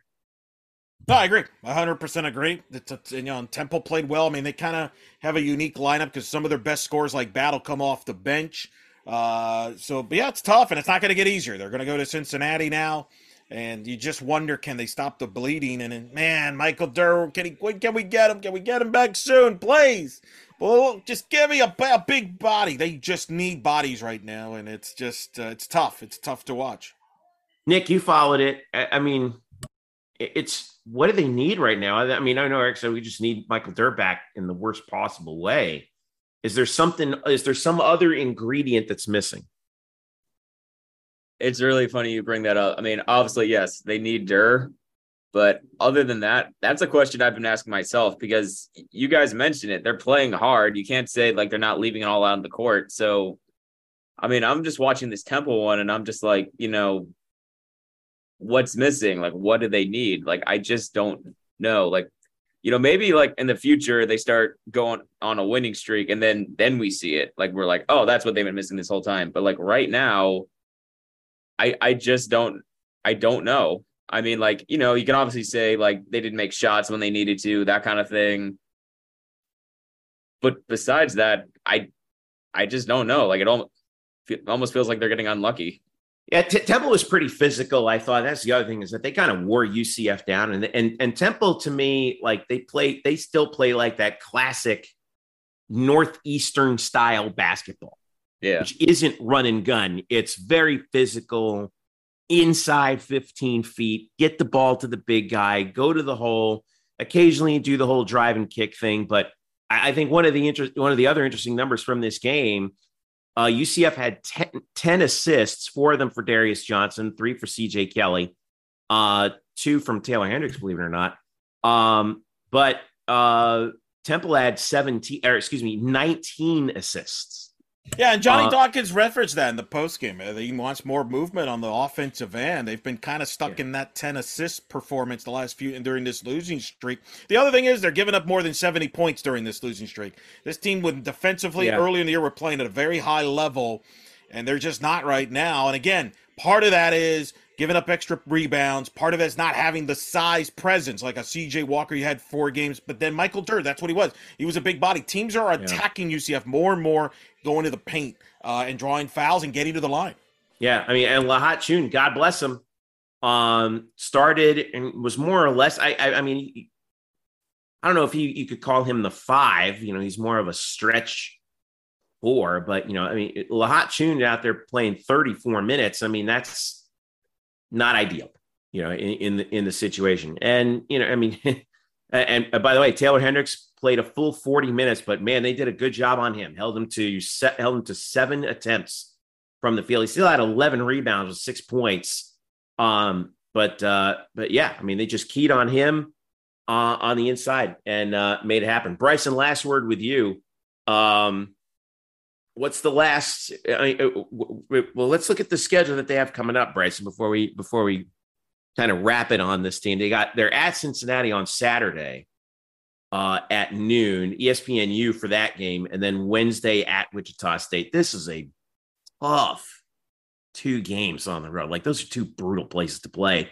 No, I agree. one hundred percent agree. It's, it's, you know, and Temple played well. I mean, they kind of have a unique lineup because some of their best scores like Battle come off the bench. Uh, so, but yeah, it's tough, and it's not going to get easier. They're going to go to Cincinnati now, and you just wonder, can they stop the bleeding? And, and man, Michael Durr, can he? Can we get him? Can we get him back soon, please? Well, just give me a, a big body. They just need bodies right now, and it's just uh, it's tough. It's tough to watch. Nick, you followed it. I, I mean, it's what do they need right now? I mean, I know Eric said we just need Michael Durr back in the worst possible way. Is there something, is there some other ingredient that's missing? It's really funny you bring that up. I mean, obviously, yes, they need Durr, but other than that, that's a question I've been asking myself because you guys mentioned it. They're playing hard. You can't say like they're not leaving it all out on the court. So, I mean, I'm just watching this Temple one and I'm just like, you know, what's missing? Like, what do they need? Like, I just don't know. Like, you know, maybe like in the future they start going on a winning streak and then then we see it. Like we're like, oh, that's what they've been missing this whole time. But like right now, I I just don't I don't know. I mean, like, you know, you can obviously say like they didn't make shots when they needed to, that kind of thing. But besides that, I I just don't know. Like it almost it almost feels like they're getting unlucky. Yeah, T- Temple was pretty physical. I thought that's the other thing is that they kind of wore U C F down, and and and Temple to me, like they play, they still play like that classic Northeastern style basketball, yeah, which isn't run and gun. It's very physical, inside fifteen feet, get the ball to the big guy, go to the hole, occasionally do the whole drive and kick thing. But I, I think one of the interest, one of the other interesting numbers from this game. Uh, U C F had ten, ten assists, four of them for Darius Johnson, three for C J Kelly, uh, two from Taylor Hendricks, believe it or not. Um, but uh, Temple had seventeen, or excuse me, nineteen assists. Yeah, and Johnny uh, Dawkins referenced that in the postgame. He wants more movement on the offensive end. They've been kind of stuck yeah. in that ten assist performance the last few and during this losing streak. The other thing is they're giving up more than seventy points during this losing streak. This team would defensively yeah. early in the year were playing at a very high level, and they're just not right now. And again, part of that is giving up extra rebounds. Part of it is not having the size presence like a C J Walker. You had four games, but then Michael Durr, that's what he was. He was a big body. Teams are attacking yeah. U C F more and more, going to the paint uh, and drawing fouls and getting to the line. Yeah, I mean, and Lahat Chun, God bless him, um, started and was more or less, I, I, I mean, I don't know if you, you could call him the five. You know, he's more of a stretch four, but, you know, I mean, Lahat Chun out there playing thirty-four minutes. I mean, that's not ideal, you know, in, in the in the situation. And, you know, I mean, and, and by the way, Taylor Hendricks played a full forty minutes, but man, they did a good job on him. Held him to set, held him to seven attempts from the field. He still had eleven rebounds with six points. Um, but uh, but yeah, I mean, they just keyed on him uh, on the inside and uh, made it happen. Bryson, last word with you. Um, What's the last? I mean, well, let's look at the schedule that they have coming up, Bryson. Before we before we kind of wrap it on this team, they got they're at Cincinnati on Saturday uh, at noon. E S P N U for that game, and then Wednesday at Wichita State. This is a tough two games on the road. Like those are two brutal places to play.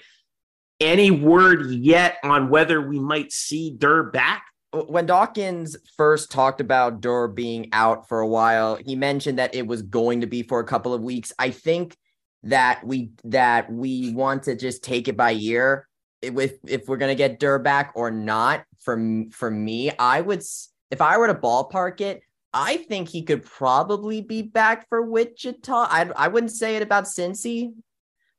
Any word yet on whether we might see Durr back? When Dawkins first talked about Durr being out for a while, he mentioned that it was going to be for a couple of weeks. I think that we that we want to just take it by ear with if we're going to get Durr back or not. For, for me, I would if I were to ballpark it, I think he could probably be back for Wichita. I, I wouldn't say it about Cincy.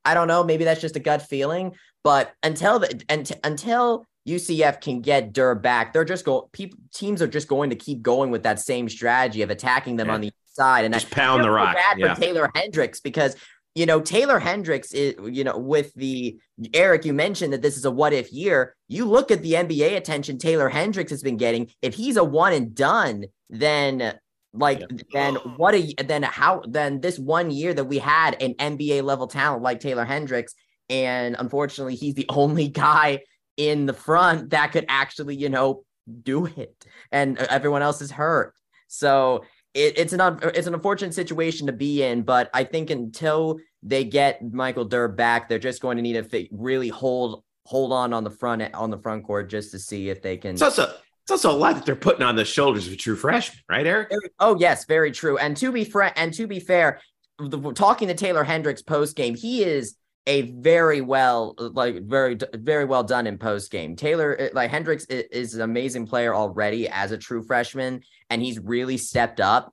I don't know. Maybe that's just a gut feeling. But until the and until. U C F can get Durr back. They're just go. People, teams are just going to keep going with that same strategy of attacking them yeah. on the side and just I, pound I the rock. Bad yeah. for Taylor Hendricks because you know Taylor Hendricks is you know with the Eric. You mentioned that this is a what if year. You look at the N B A attention Taylor Hendricks has been getting. If he's a one and done, then Like, yeah. then what a then how then this one year that we had an N B A level talent like Taylor Hendricks, and unfortunately he's the only guy in the front that could actually, you know, do it, and everyone else is hurt. So it, it's an it's an unfortunate situation to be in, but I think until they get Michael Durr back, they're just going to need to fi- really hold hold on on the front on the front court just to see if they can. So, so- It's also a lot that they're putting on the shoulders of a true freshman, right, Eric? Oh, yes, very true. And to be fr- and to be fair, the, talking to Taylor Hendricks post-game, he is a very well, like very, very well done in post-game. Taylor, like Hendricks is, is an amazing player already as a true freshman, and he's really stepped up,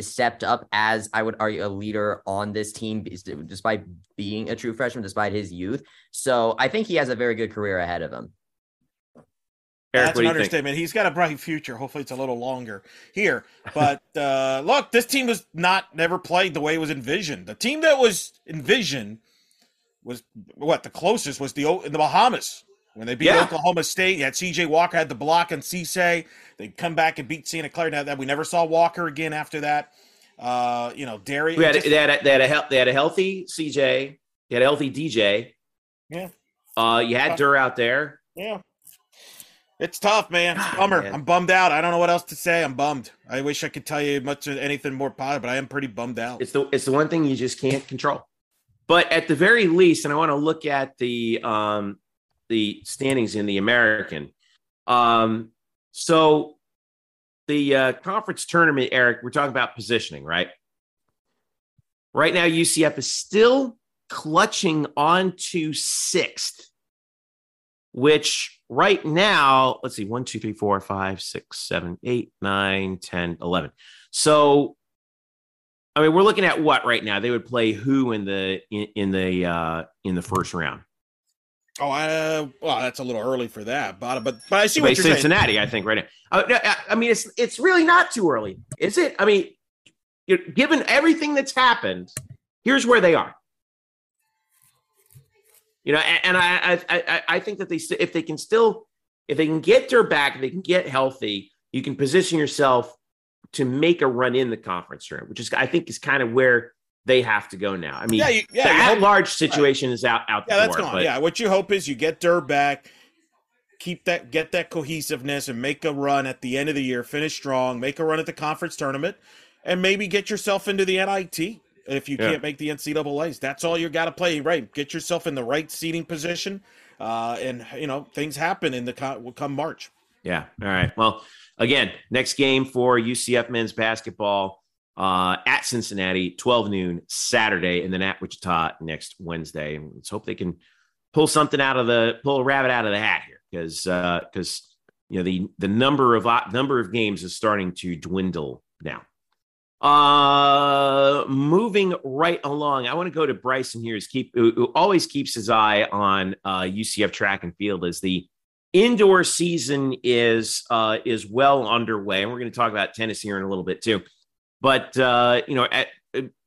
stepped up as I would argue a leader on this team, despite being a true freshman, despite his youth. So I think he has a very good career ahead of him. Eric, that's an understatement. Think? He's got a bright future. Hopefully it's a little longer here. But uh, look, this team was not never played the way it was envisioned. The team that was envisioned was what the closest was the the Bahamas. When they beat yeah. Oklahoma State, you had C J Walker had the block on Cisse. They come back and beat Santa Clara. Now that we never saw Walker again after that. Uh, you know, Darius. They, they had a they had a they had a healthy C J. You had a healthy D J. Yeah. Uh, you had Durr out there. Yeah. It's tough, man. It's a bummer. Man. I'm bummed out. I don't know what else to say. I'm bummed. I wish I could tell you much of anything more positive, but I am pretty bummed out. It's the it's the one thing you just can't control. But at the very least, and I want to look at the um, the standings in the American. Um, so the uh, conference tournament, Eric, we're talking about positioning, right? Right now, U C F is still clutching on to sixth, which – right now, let's see, one, two, three, four, five, six, seven, eight, nine, ten, eleven. So, I mean, we're looking at what right now? They would play who in the in, in the uh, in the first round? Oh, uh, well, that's a little early for that, but but, but I see what you're saying. Cincinnati, I think, right now. I, I mean, it's it's really not too early, is it? I mean, you're, given everything that's happened, here's where they are. You know, and I, I, I think that they, if they can still, if they can get their back, if they can get healthy, you can position yourself to make a run in the conference room, which is, I think, is kind of where they have to go now. I mean, yeah, you, yeah, the at-large situation is out, out yeah, the door. Yeah, that's gone. But, yeah, what you hope is you get Durr back, keep that, get that cohesiveness, and make a run at the end of the year, finish strong, make a run at the conference tournament, and maybe get yourself into the N I T. If you yeah. can't make the N C A As, that's all you got to play, right? Get yourself in the right seating position, uh, and, you know, things happen in the co- come March. Yeah. All right. Well, again, next game for U C F men's basketball uh, at Cincinnati, twelve noon Saturday, and then at Wichita next Wednesday. And let's hope they can pull something out of the pull a rabbit out of the hat here, because uh, because you know the the number of number of games is starting to dwindle now. Uh, moving right along, I want to go to Bryson here, is keep who, who always keeps his eye on uh, U C F track and field as the indoor season is uh, is well underway, and we're going to talk about tennis here in a little bit too. But uh, you know, at,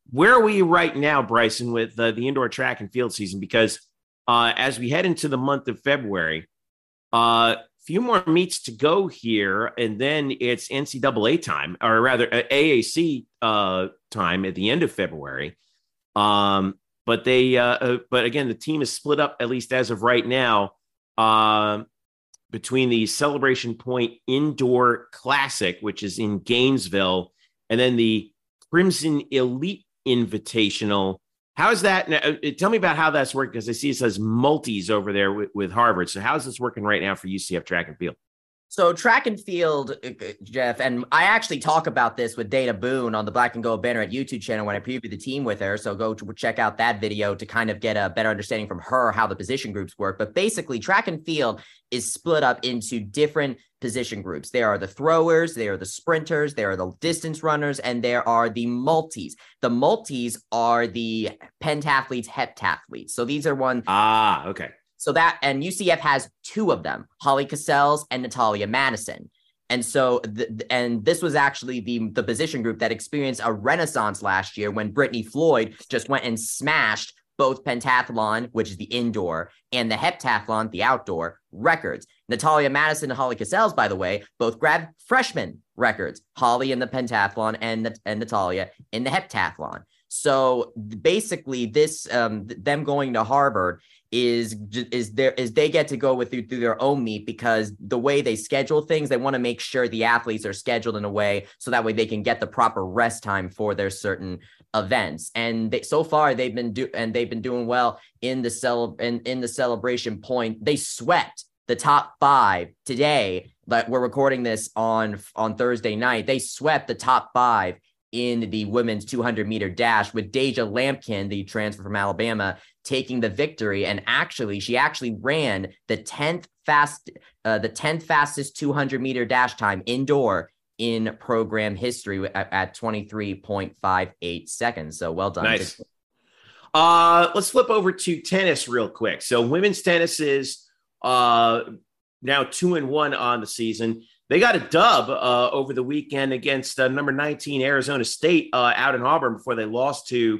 where are we right now, Bryson, with uh, the indoor track and field season? Because uh, as we head into the month of February, a uh, few more meets to go here, and then it's N C A A time, or rather A A C uh, time at the end of February. Um, but they, uh, but again, the team is split up, at least as of right now, uh, between the Celebration Point Indoor Classic, which is in Gainesville, and then the Crimson Elite Invitational. How's that? Now, tell me about how that's working, because I see it says multis over there with, with Harvard. So how's this working right now for U C F track and field? So track and field, Jeff, and I actually talk about this with Dana Boone on the Black and Gold Banner at YouTube channel when I preview the team with her. So go to check out that video to kind of get a better understanding from her how the position groups work. But basically, track and field is split up into different position groups. There are the throwers, there are the sprinters, there are the distance runners, and there are the multis. The multis are the pentathletes, heptathletes. So these are one. Ah, okay. So that, and U C F has two of them, Holly Cassells and Natalia Madison. And so, the, and this was actually the, the position group that experienced a renaissance last year when Brittany Floyd just went and smashed both pentathlon, which is the indoor, and the heptathlon, the outdoor, records. Natalia Madison and Holly Cassells, by the way, both grabbed freshman records, Holly in the pentathlon and, and Natalia in the heptathlon. So basically this, um, them going to Harvard is, is there, is they get to go with you through their own meet, because the way they schedule things, they want to make sure the athletes are scheduled in a way so that way they can get the proper rest time for their certain events. And they, so far they've been do and they've been doing well in the cel in, in the celebration point. They swept the top five today, but we're recording this on, on Thursday night. They swept the top five in the women's two hundred meter dash, with Deja Lampkin, the transfer from Alabama, taking the victory. And actually, she actually ran the tenth fast, uh, the tenth fastest two hundred meter dash time indoor in program history at, at twenty-three point five eight seconds. So well done. Nice. Uh, let's flip over to tennis real quick. So women's tennis is uh, now two and one on the season. They got a dub uh, over the weekend against uh, number nineteen Arizona State uh, out in Auburn before they lost to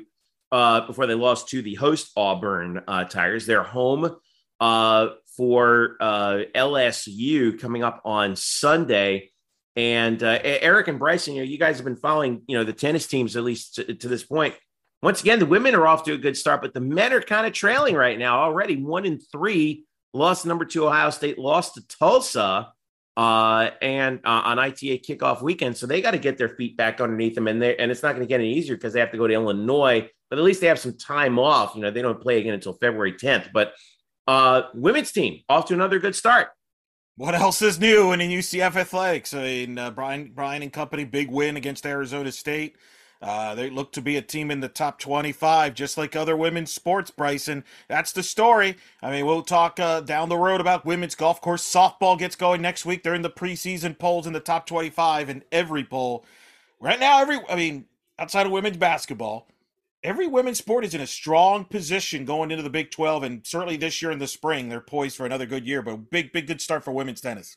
uh, before they lost to the host Auburn uh, Tigers. They're home uh, for uh, L S U coming up on Sunday. And uh, Eric and Bryson, you know, you guys have been following, you know, the tennis teams at least to, to this point. Once again, the women are off to a good start, but the men are kind of trailing right now already. One and three, lost to number two Ohio State, lost to Tulsa. Uh, and uh, on I T A kickoff weekend. So they got to get their feet back underneath them, and they and it's not going to get any easier because they have to go to Illinois, but at least they have some time off. You know, they don't play again until February tenth, but uh, women's team off to another good start. What else is new in U C F athletics? I mean, uh, Brian, Brian and company, big win against Arizona State. Uh, they look to be a team in the top twenty-five, just like other women's sports, Bryson. That's the story. I mean, we'll talk uh, down the road about women's golf course. Softball gets going next week. They're in the preseason polls in the top twenty-five in every poll. Right now, every I mean, outside of women's basketball, every women's sport is in a strong position going into the Big twelve, and certainly this year in the spring, they're poised for another good year, but big, big, good start for women's tennis.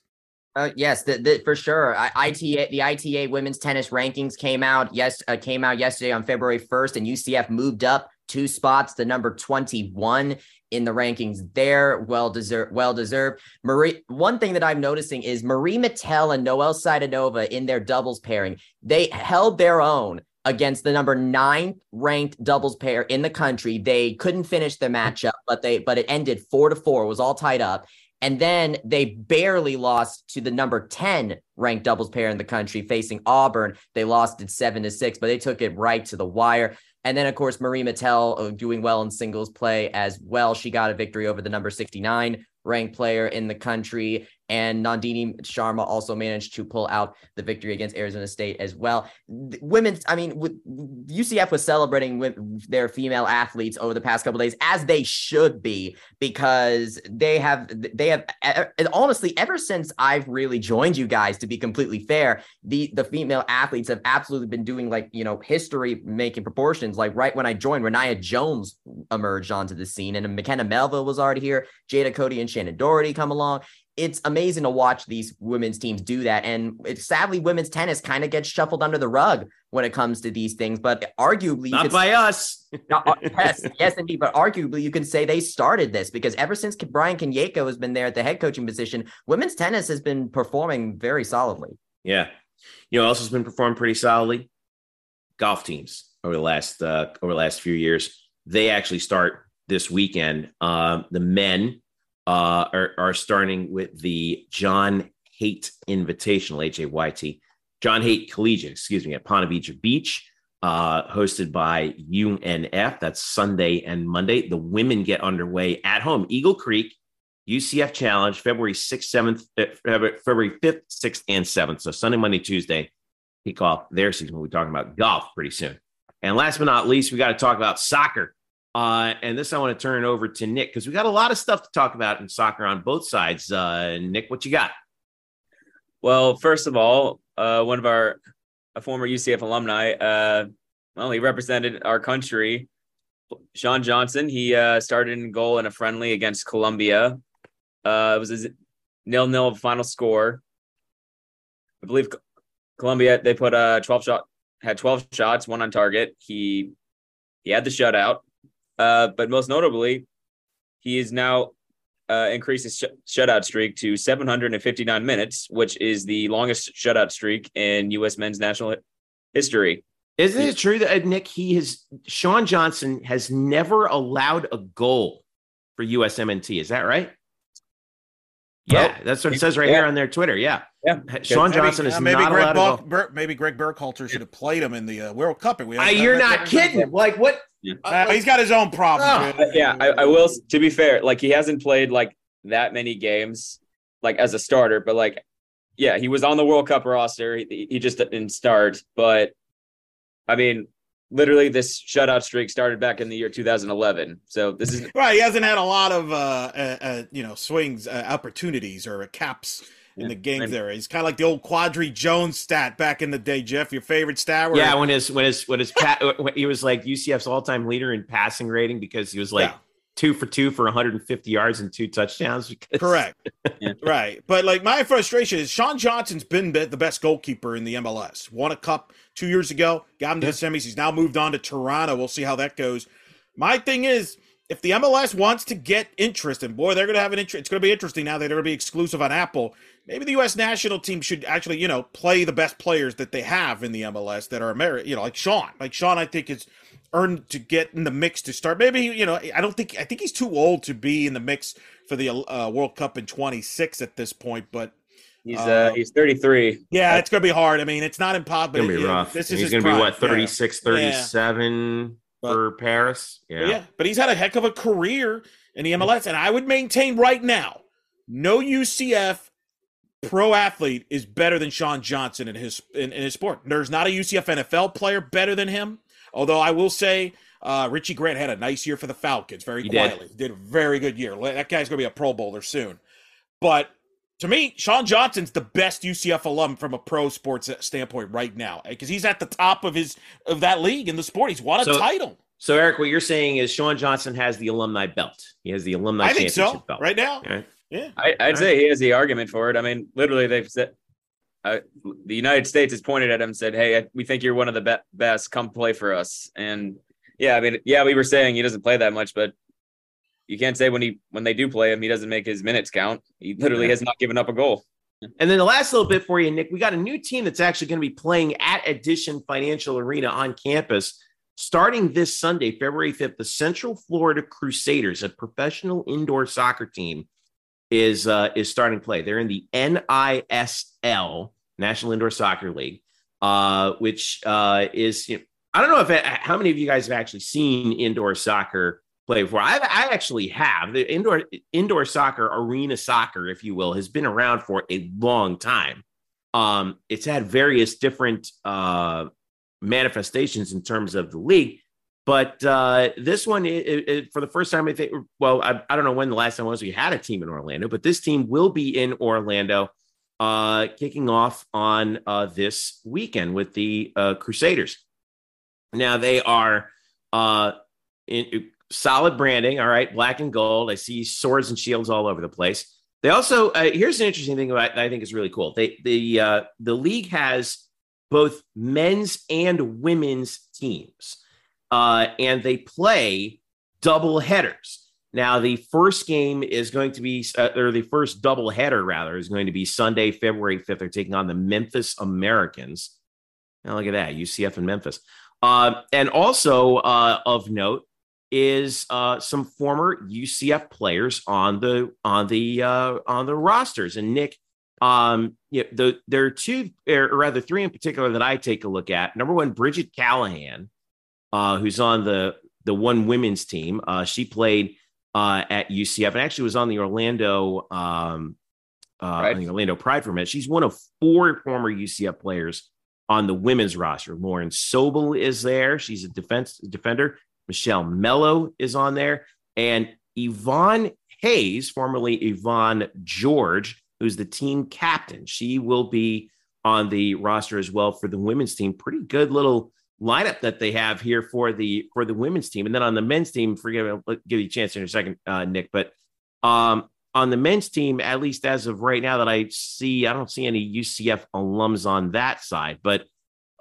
Uh, yes, the, the, for sure. I T A, the I T A women's tennis rankings came out. Yes, uh, came out yesterday on February first, and U C F moved up two spots to number twenty-one in the rankings. There, well deserved. Well deserved. Marie. One thing that I'm noticing is Marie Mattel and Noelle Sadanova in their doubles pairing. They held their own against the number nine ranked doubles pair in the country. They couldn't finish the matchup, but they but it ended four to four. It was all tied up. And then they barely lost to the number ten ranked doubles pair in the country facing Auburn. They lost it seven to six, but they took it right to the wire. And then, of course, Marie Mattel doing well in singles play as well. She got a victory over the number sixty-nine ranked player in the country. And Nandini Sharma also managed to pull out the victory against Arizona State as well. The women's, I mean, with, U C F was celebrating with their female athletes over the past couple of days, as they should be, because they have, they have, and honestly, ever since I've really joined you guys, to be completely fair, the, the female athletes have absolutely been doing, like, you know, history making proportions. Like right when I joined, Renia Jones emerged onto the scene, and McKenna Melville was already here. Jada Cody and Shannon Doherty come along. It's amazing to watch these women's teams do that. And it, sadly, women's tennis kind of gets shuffled under the rug when it comes to these things. But arguably... Not by say, us. Not, yes, yes, indeed. But arguably, you can say they started this, because ever since Brian Konyeko has been there at the head coaching position, women's tennis has been performing very solidly. Yeah. You know, else has been performing pretty solidly? Golf teams over the last, uh, over the last few years. They actually start this weekend. Um, the men... Uh, are, are starting with the John Haidt Invitational, H A Y T, John Haidt Collegiate, excuse me, at Ponte Vedra Beach, uh, hosted by U N F. That's Sunday and Monday. The women get underway at home. Eagle Creek, U C F Challenge, February sixth, seventh, February fifth, sixth, and seventh. So Sunday, Monday, Tuesday, kick off their season. We'll be talking about golf pretty soon. And last but not least, we got to talk about soccer. Uh, and this I want to turn it over to Nick, because we got a lot of stuff to talk about in soccer on both sides. Uh, Nick, what you got? Well, first of all, uh, one of our a former U C F alumni, uh, well, he represented our country, Sean Johnson. He uh, started in goal in a friendly against Colombia. Uh, it was a nil-nil final score. I believe Colombia, they put uh, twelve shot, had twelve shots, one on target. He he had the shutout. Uh, but most notably, he is now uh, increased his sh- shutout streak to seven hundred fifty-nine minutes, which is the longest shutout streak in U S men's national history. Isn't it true that uh, Nick, he has Sean Johnson has never allowed a goal for U S M N T? Is that right? Yeah, oh, that's what it says right yeah. here on their Twitter. Yeah, yeah. Sean maybe, Johnson is uh, maybe not Greg allowed Balk, to go. Bur- maybe Greg Burkhalter should have played him in the uh, World Cup. We uh, you're not kidding. Him. Like what? Yeah. Uh, he's got his own problems. Oh. Yeah, I, I will. To be fair, like he hasn't played like that many games, like as a starter. But like, yeah, he was on the World Cup roster. He, he just didn't start. But I mean, literally, this shutout streak started back in the year two thousand eleven. So this is right. He hasn't had a lot of uh, uh, uh, you know swings, uh, opportunities, or caps in yeah, the games. I mean, there, he's kind of like the old Quadri Jones stat back in the day. Jeff, your favorite stat? Where, yeah, when his when his when his pat, when he was like U C F's all-time leader in passing rating because he was like yeah. two for two for one hundred fifty yards and two touchdowns. Because... Correct, yeah. right? But like my frustration is Sean Johnson's been the best goalkeeper in the M L S. Won a cup two years ago, got him to the semis. He's now moved on to Toronto. We'll see how that goes. My thing is, if the M L S wants to get interest, and boy, they're going to have an interest. It's going to be interesting now that they're going to be exclusive on Apple. Maybe the U S national team should actually, you know, play the best players that they have in the M L S that are American, you know, like Sean. Like Sean, I think it's earned to get in the mix to start. Maybe, you know, I don't think, I think he's too old to be in the mix for the uh, World Cup in twenty-six at this point, but. He's uh, um, he's thirty-three. Yeah, it's gonna be hard. I mean, it's not impossible. It's gonna be rough. This is he's gonna prime. Be what thirty-six, yeah. thirty-seven yeah. for but, Paris. Yeah, yeah. But he's had a heck of a career in the M L S, and I would maintain right now, no U C F pro athlete is better than Sean Johnson in his in, in his sport. There's not a U C F N F L player better than him. Although I will say, uh, Richie Grant had a nice year for the Falcons. Very he quietly did. did a very good year. That guy's gonna be a Pro Bowler soon, but. To me, Sean Johnson's the best U C F alum from a pro sports standpoint right now because he's at the top of his of that league in the sport. He's won a so, title. So, Eric, what you're saying is Sean Johnson has the alumni belt. He has the alumni I think championship so. Belt. Right now. Right. Yeah, I, I'd say right. he has the argument for it. I mean, literally, they've said uh, the United States has pointed at him and said, hey, we think you're one of the be- best. Come play for us. And, yeah, I mean, yeah, we were saying he doesn't play that much, but. You can't say when he when they do play him, he doesn't make his minutes count. He literally has not given up a goal. And then the last little bit for you, Nick, we got a new team that's actually going to be playing at Edition Financial Arena on campus starting this Sunday, February fifth. The Central Florida Crusaders, a professional indoor soccer team, is uh, is starting play. They're in the N I S L, National Indoor Soccer League, uh, which uh, is you know, I don't know if how many of you guys have actually seen indoor soccer. Play for I've, I actually have the indoor indoor soccer arena soccer, if you will, has been around for a long time. Um, it's had various different uh, manifestations in terms of the league, but uh, this one it, it, for the first time, I think. Well, I, I don't know when the last time was we had a team in Orlando, but this team will be in Orlando, uh, kicking off on uh, this weekend with the uh, Crusaders. Now they are uh, in. Solid branding, all right, black and gold. I see swords and shields all over the place. They also uh, here's an interesting thing about I think is really cool. They the uh, the league has both men's and women's teams, uh, and they play double headers. Now the first game is going to be uh, or the first double header rather is going to be Sunday, February fifth. They're taking on the Memphis Americans. Now look at that, U C F and Memphis, uh, and also uh, of note. Is uh, some former U C F players on the on the uh, on the rosters. And Nick, um, you know, the, there are two, or rather three in particular that I take a look at. Number one, Bridget Callahan, uh, who's on the the one women's team. Uh, she played uh, at U C F and actually was on the Orlando um, uh, right. on the Orlando Pride for a minute. She's one of four former U C F players on the women's roster. Lauren Sobel is there. She's a defense defender. Michelle Mello is on there, and Yvonne Hayes, formerly Yvonne George, who's the team captain. She will be on the roster as well for the women's team. Pretty good little lineup that they have here for the for the women's team. And then on the men's team, forgive me, I'll give you a chance in a second, uh, Nick, but um, on the men's team, at least as of right now that I see, I don't see any U C F alums on that side, but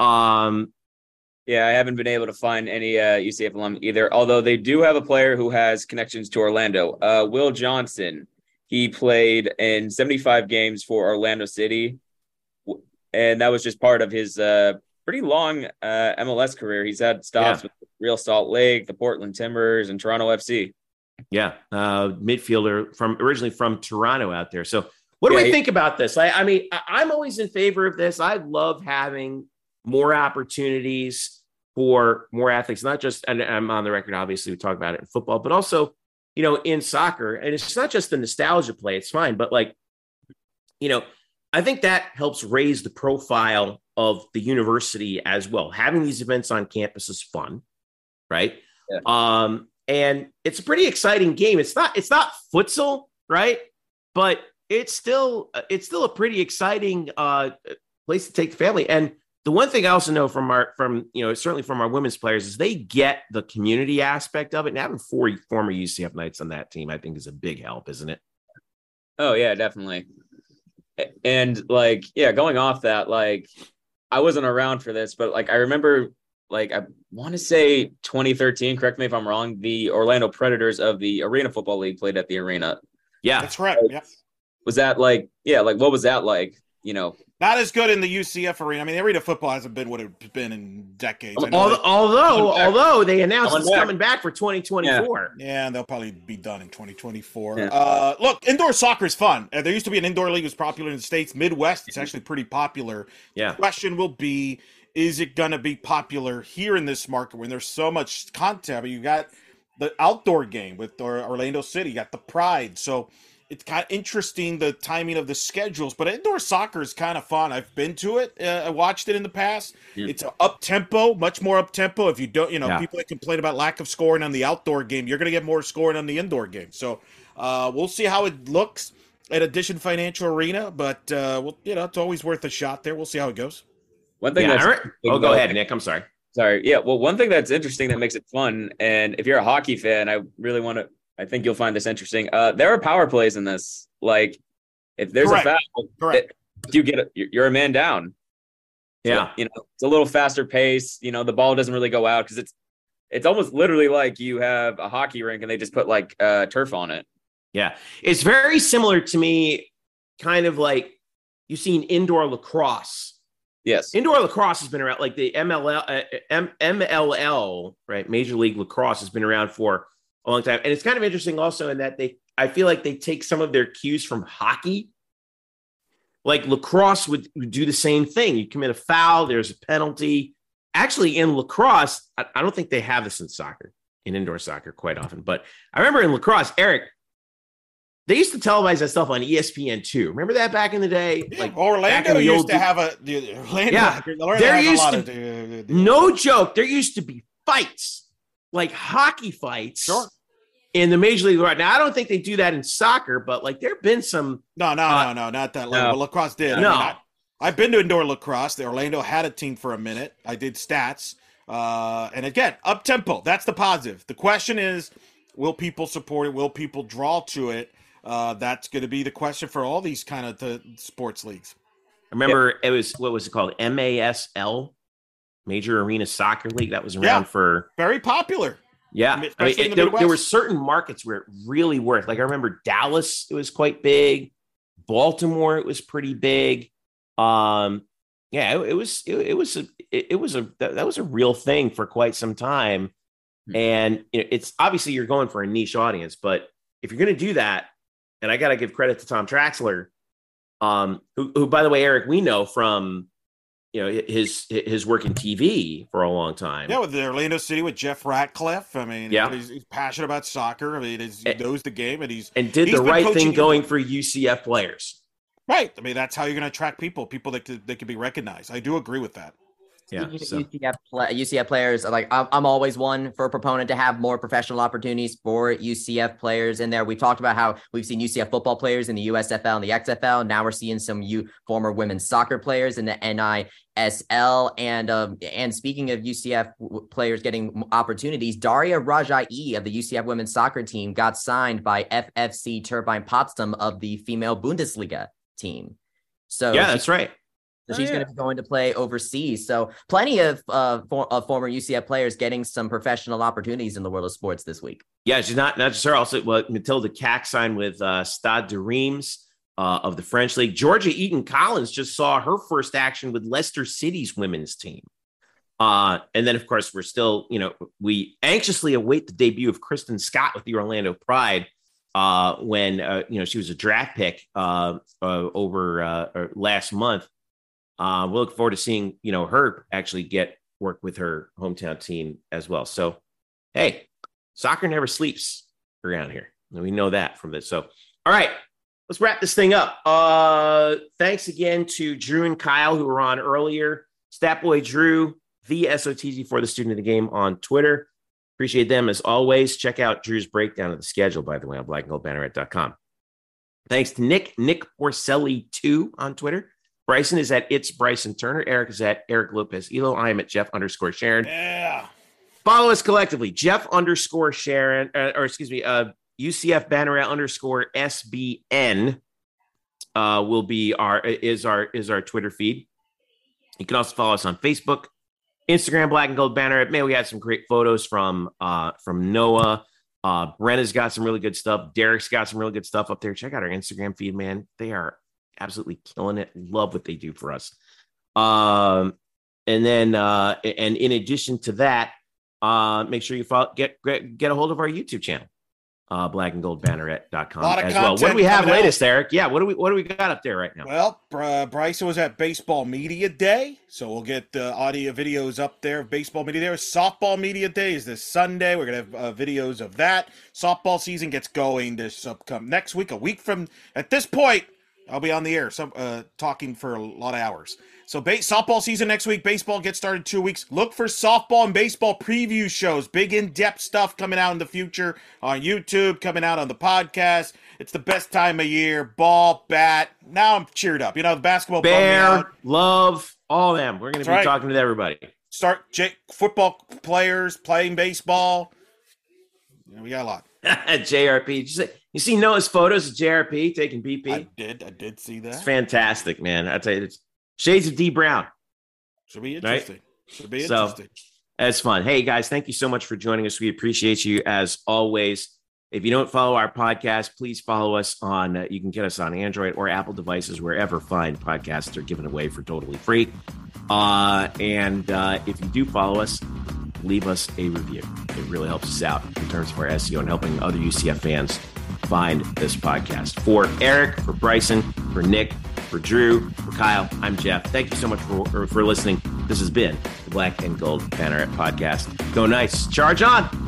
um yeah, I haven't been able to find any uh, U C F alum either, although they do have a player who has connections to Orlando. Uh, Will Johnson, He played in seventy-five games for Orlando City, and that was just part of his uh, pretty long uh, M L S career. He's had stops yeah. with Real Salt Lake, the Portland Timbers, and Toronto F C. Yeah, uh, midfielder from originally from Toronto out there. So what do yeah, we he, think about this? I, I mean, I, I'm always in favor of this. I love having more opportunities for more athletes, not just, and I'm on the record, obviously, we talk about it in football, but also, you know, in soccer. And it's not just the nostalgia play, it's fine. But like, you know, I think that helps raise the profile of the university as well. Having these events on campus is fun, right? Yeah. Um, and it's a pretty exciting game. It's not, it's not futsal, right? But it's still, it's still a pretty exciting uh, place to take the family. And the one thing I also know from our, from, you know, certainly from our women's players is they get the community aspect of it. And having four former U C F Knights on that team, I think is a big help, isn't it? Oh yeah, definitely. And like, yeah, going off that, like I wasn't around for this, but like, I remember, like I want to say twenty thirteen, correct me if I'm wrong, the Orlando Predators of the Arena Football League played at the arena. Yeah, that's right. Like, yeah. Was that like, yeah. Like, what was that like? You know, not as good in the U C F arena. I mean, the arena football hasn't been what it's been in decades. Although, although, although they announced it's coming back for twenty twenty-four. Yeah. yeah, they'll probably be done in twenty twenty-four. Yeah. Uh, look, indoor soccer is fun. Uh, there used to be an indoor league that was popular in the States. Midwest, it's actually pretty popular. Yeah. The question will be, is it going to be popular here in this market when there's so much content? I mean, you got the outdoor game with Orlando City, you got the Pride. So, it's kind of interesting, the timing of the schedules, but indoor soccer is kind of fun. I've been to it. Uh, I watched it in the past. Yeah. It's up-tempo, much more up-tempo. If you don't, you know, yeah. people that complain about lack of scoring on the outdoor game, you're going to get more scoring on the indoor game. So uh, we'll see how it looks at Edition Financial Arena, but, uh, well, you know, it's always worth a shot there. We'll see how it goes. One thing yeah, that's right. Oh, go ahead, Nick. I'm sorry. Sorry. Yeah, well, one thing that's interesting that makes it fun, and if you're a hockey fan, I really want to – I think you'll find this interesting. Uh, there are power plays in this. Like, if there's Correct. a foul, Correct. It, you get a, you're a man down. Yeah, so, you know, it's a little faster pace. You know, the ball doesn't really go out because it's it's almost literally like you have a hockey rink and they just put like uh, turf on it. Yeah, it's very similar to me, kind of like you've seen indoor lacrosse. Yes, indoor lacrosse has been around, like the M L L, uh, M- MLL, right? Major League Lacrosse has been around for a long time. And it's kind of interesting also in that they, I feel like they take some of their cues from hockey. Like lacrosse would, would do the same thing. You commit a foul, there's a penalty. Actually, in lacrosse, I, I don't think they have this in soccer, in indoor soccer quite often. But I remember in lacrosse, Eric, they used to televise that stuff on E S P N two. Remember that back in the day? Yeah, like Orlando used old, to have a the, Orlando, yeah, Orlando there used a lot to, of, the, the, the, no joke, there used to be fights. Like hockey fights sure. in the Major League right now. I don't think they do that in soccer, but like there've been some. No, no, uh, no, no, not that. No. But lacrosse did. No, I mean, I, I've been to indoor lacrosse. The Orlando had a team for a minute. I did stats, uh, and again, up tempo. That's the positive. The question is, will people support it? Will people draw to it? Uh, that's going to be the question for all these kind of the sports leagues. I remember yeah. it was what was it called? M A S L. Major Arena Soccer League that was around yeah, for very popular. Yeah, I mean, it, the there, there were certain markets where it really worked. Like I remember Dallas, it was quite big. Baltimore, it was pretty big. Um, yeah, it, it was it, it was a, it, it was a that, that was a real thing for quite some time. Mm-hmm. And you know, it's obviously you're going for a niche audience, but if you're going to do that, and I got to give credit to Tom Traxler, um, who, who by the way, Eric, we know from. You know, his his work in T V for a long time. Yeah, with the Orlando City with Jeff Ratcliffe. I mean, yeah. he's, he's passionate about soccer. I mean, he's, he knows the game, and he's and did he's the right thing going for U C F players. Right. I mean, that's how you're going to attract people, people that could, that can be recognized. I do agree with that. Yeah. So. U C F, play, U C F players, are like I'm, I'm always one for a proponent to have more professional opportunities for U C F players in there. We've talked about how we've seen U C F football players in the U S F L and the X F L. Now we're seeing some U, former women's soccer players in the N I S L. And um, and speaking of U C F w- players getting opportunities, Daria Rajai of the U C F women's soccer team got signed by F F C Turbine Potsdam of the female Bundesliga team. So yeah, that's right. So oh, she's yeah. going to be going to play overseas. So plenty of, uh, for, of former U C F players getting some professional opportunities in the world of sports this week. Yeah, she's not, not just her. Also, well, Matilda Cack signed with uh, Stade de Reims uh, of the French League. Georgia Eaton Collins just saw her first action with Leicester City's women's team. Uh, and then, of course, we're still, you know, we anxiously await the debut of Kristen Scott with the Orlando Pride. Uh, when, uh, you know, she was a draft pick uh, uh, over uh, last month. Uh, we'll look forward to seeing, you know, her actually get work with her hometown team as well. So, hey, soccer never sleeps around here. And we know that from this. So, all right, let's wrap this thing up. Uh, thanks again to Drew and Kyle, who were on earlier. Statboy Drew, the S O T G for the Student of the Game on Twitter. Appreciate them as always. Check out Drew's breakdown of the schedule, by the way, on black and gold banneret dot com. Thanks to Nick, Nick Porcelli two on Twitter. Bryson is at It's Bryson Turner. Eric is at Eric Lopez Elo. I am at Jeff underscore Sharon. Yeah. Follow us collectively. Jeff underscore Sharon, uh, or excuse me, uh, U C F Banneret underscore S B N uh, will be our is our is our Twitter feed. You can also follow us on Facebook, Instagram, Black and Gold Banneret. Man, we had some great photos from uh, from Noah. Uh, Brenna's got some really good stuff. Derek's got some really good stuff up there. Check out our Instagram feed, man. They are absolutely killing it. Love what they do for us. Um, and then, uh, and in addition to that, uh, make sure you follow, get, get, get a hold of our YouTube channel, uh, black and gold banneret dot com as well. What do we have latest, out. Eric? Yeah. What do we, what do we got up there right now? Well, uh, Bryson was at Baseball Media Day. So we'll get the uh, audio videos up there. Baseball Media Day. Softball Media Day is this Sunday. We're going to have uh, videos of that. Softball season gets going this upcoming next week, a week from at this point. I'll be on the air some uh, talking for a lot of hours. So base, softball season next week. Baseball gets started in two weeks. Look for softball and baseball preview shows. Big in-depth stuff coming out in the future on YouTube, coming out on the podcast. It's the best time of year. Ball, bat. Now I'm cheered up. You know, the basketball. Bear, love, all of them. We're going to be right. talking to everybody. Start J- football players playing baseball. You know, we got a lot. J R P. Just like, you see Noah's photos of J R P taking B P? I did. I did see that. It's fantastic, man. I tell you, it's shades of D Brown. Should be interesting. Right? Should be interesting. So, that's fun. Hey, guys, thank you so much for joining us. We appreciate you as always. If you don't follow our podcast, please follow us on, uh, you can get us on Android or Apple devices, wherever fine podcasts are given away for totally free. Uh, and uh, if you do follow us, leave us a review. It really helps us out in terms of our S E O and helping other U C F fans find this podcast. For Eric, for Bryson, for Nick, for Drew, for Kyle, I'm Jeff. Thank you so much for, for listening. This has been the Black and Gold Banneret Podcast. Go Knights. Charge on.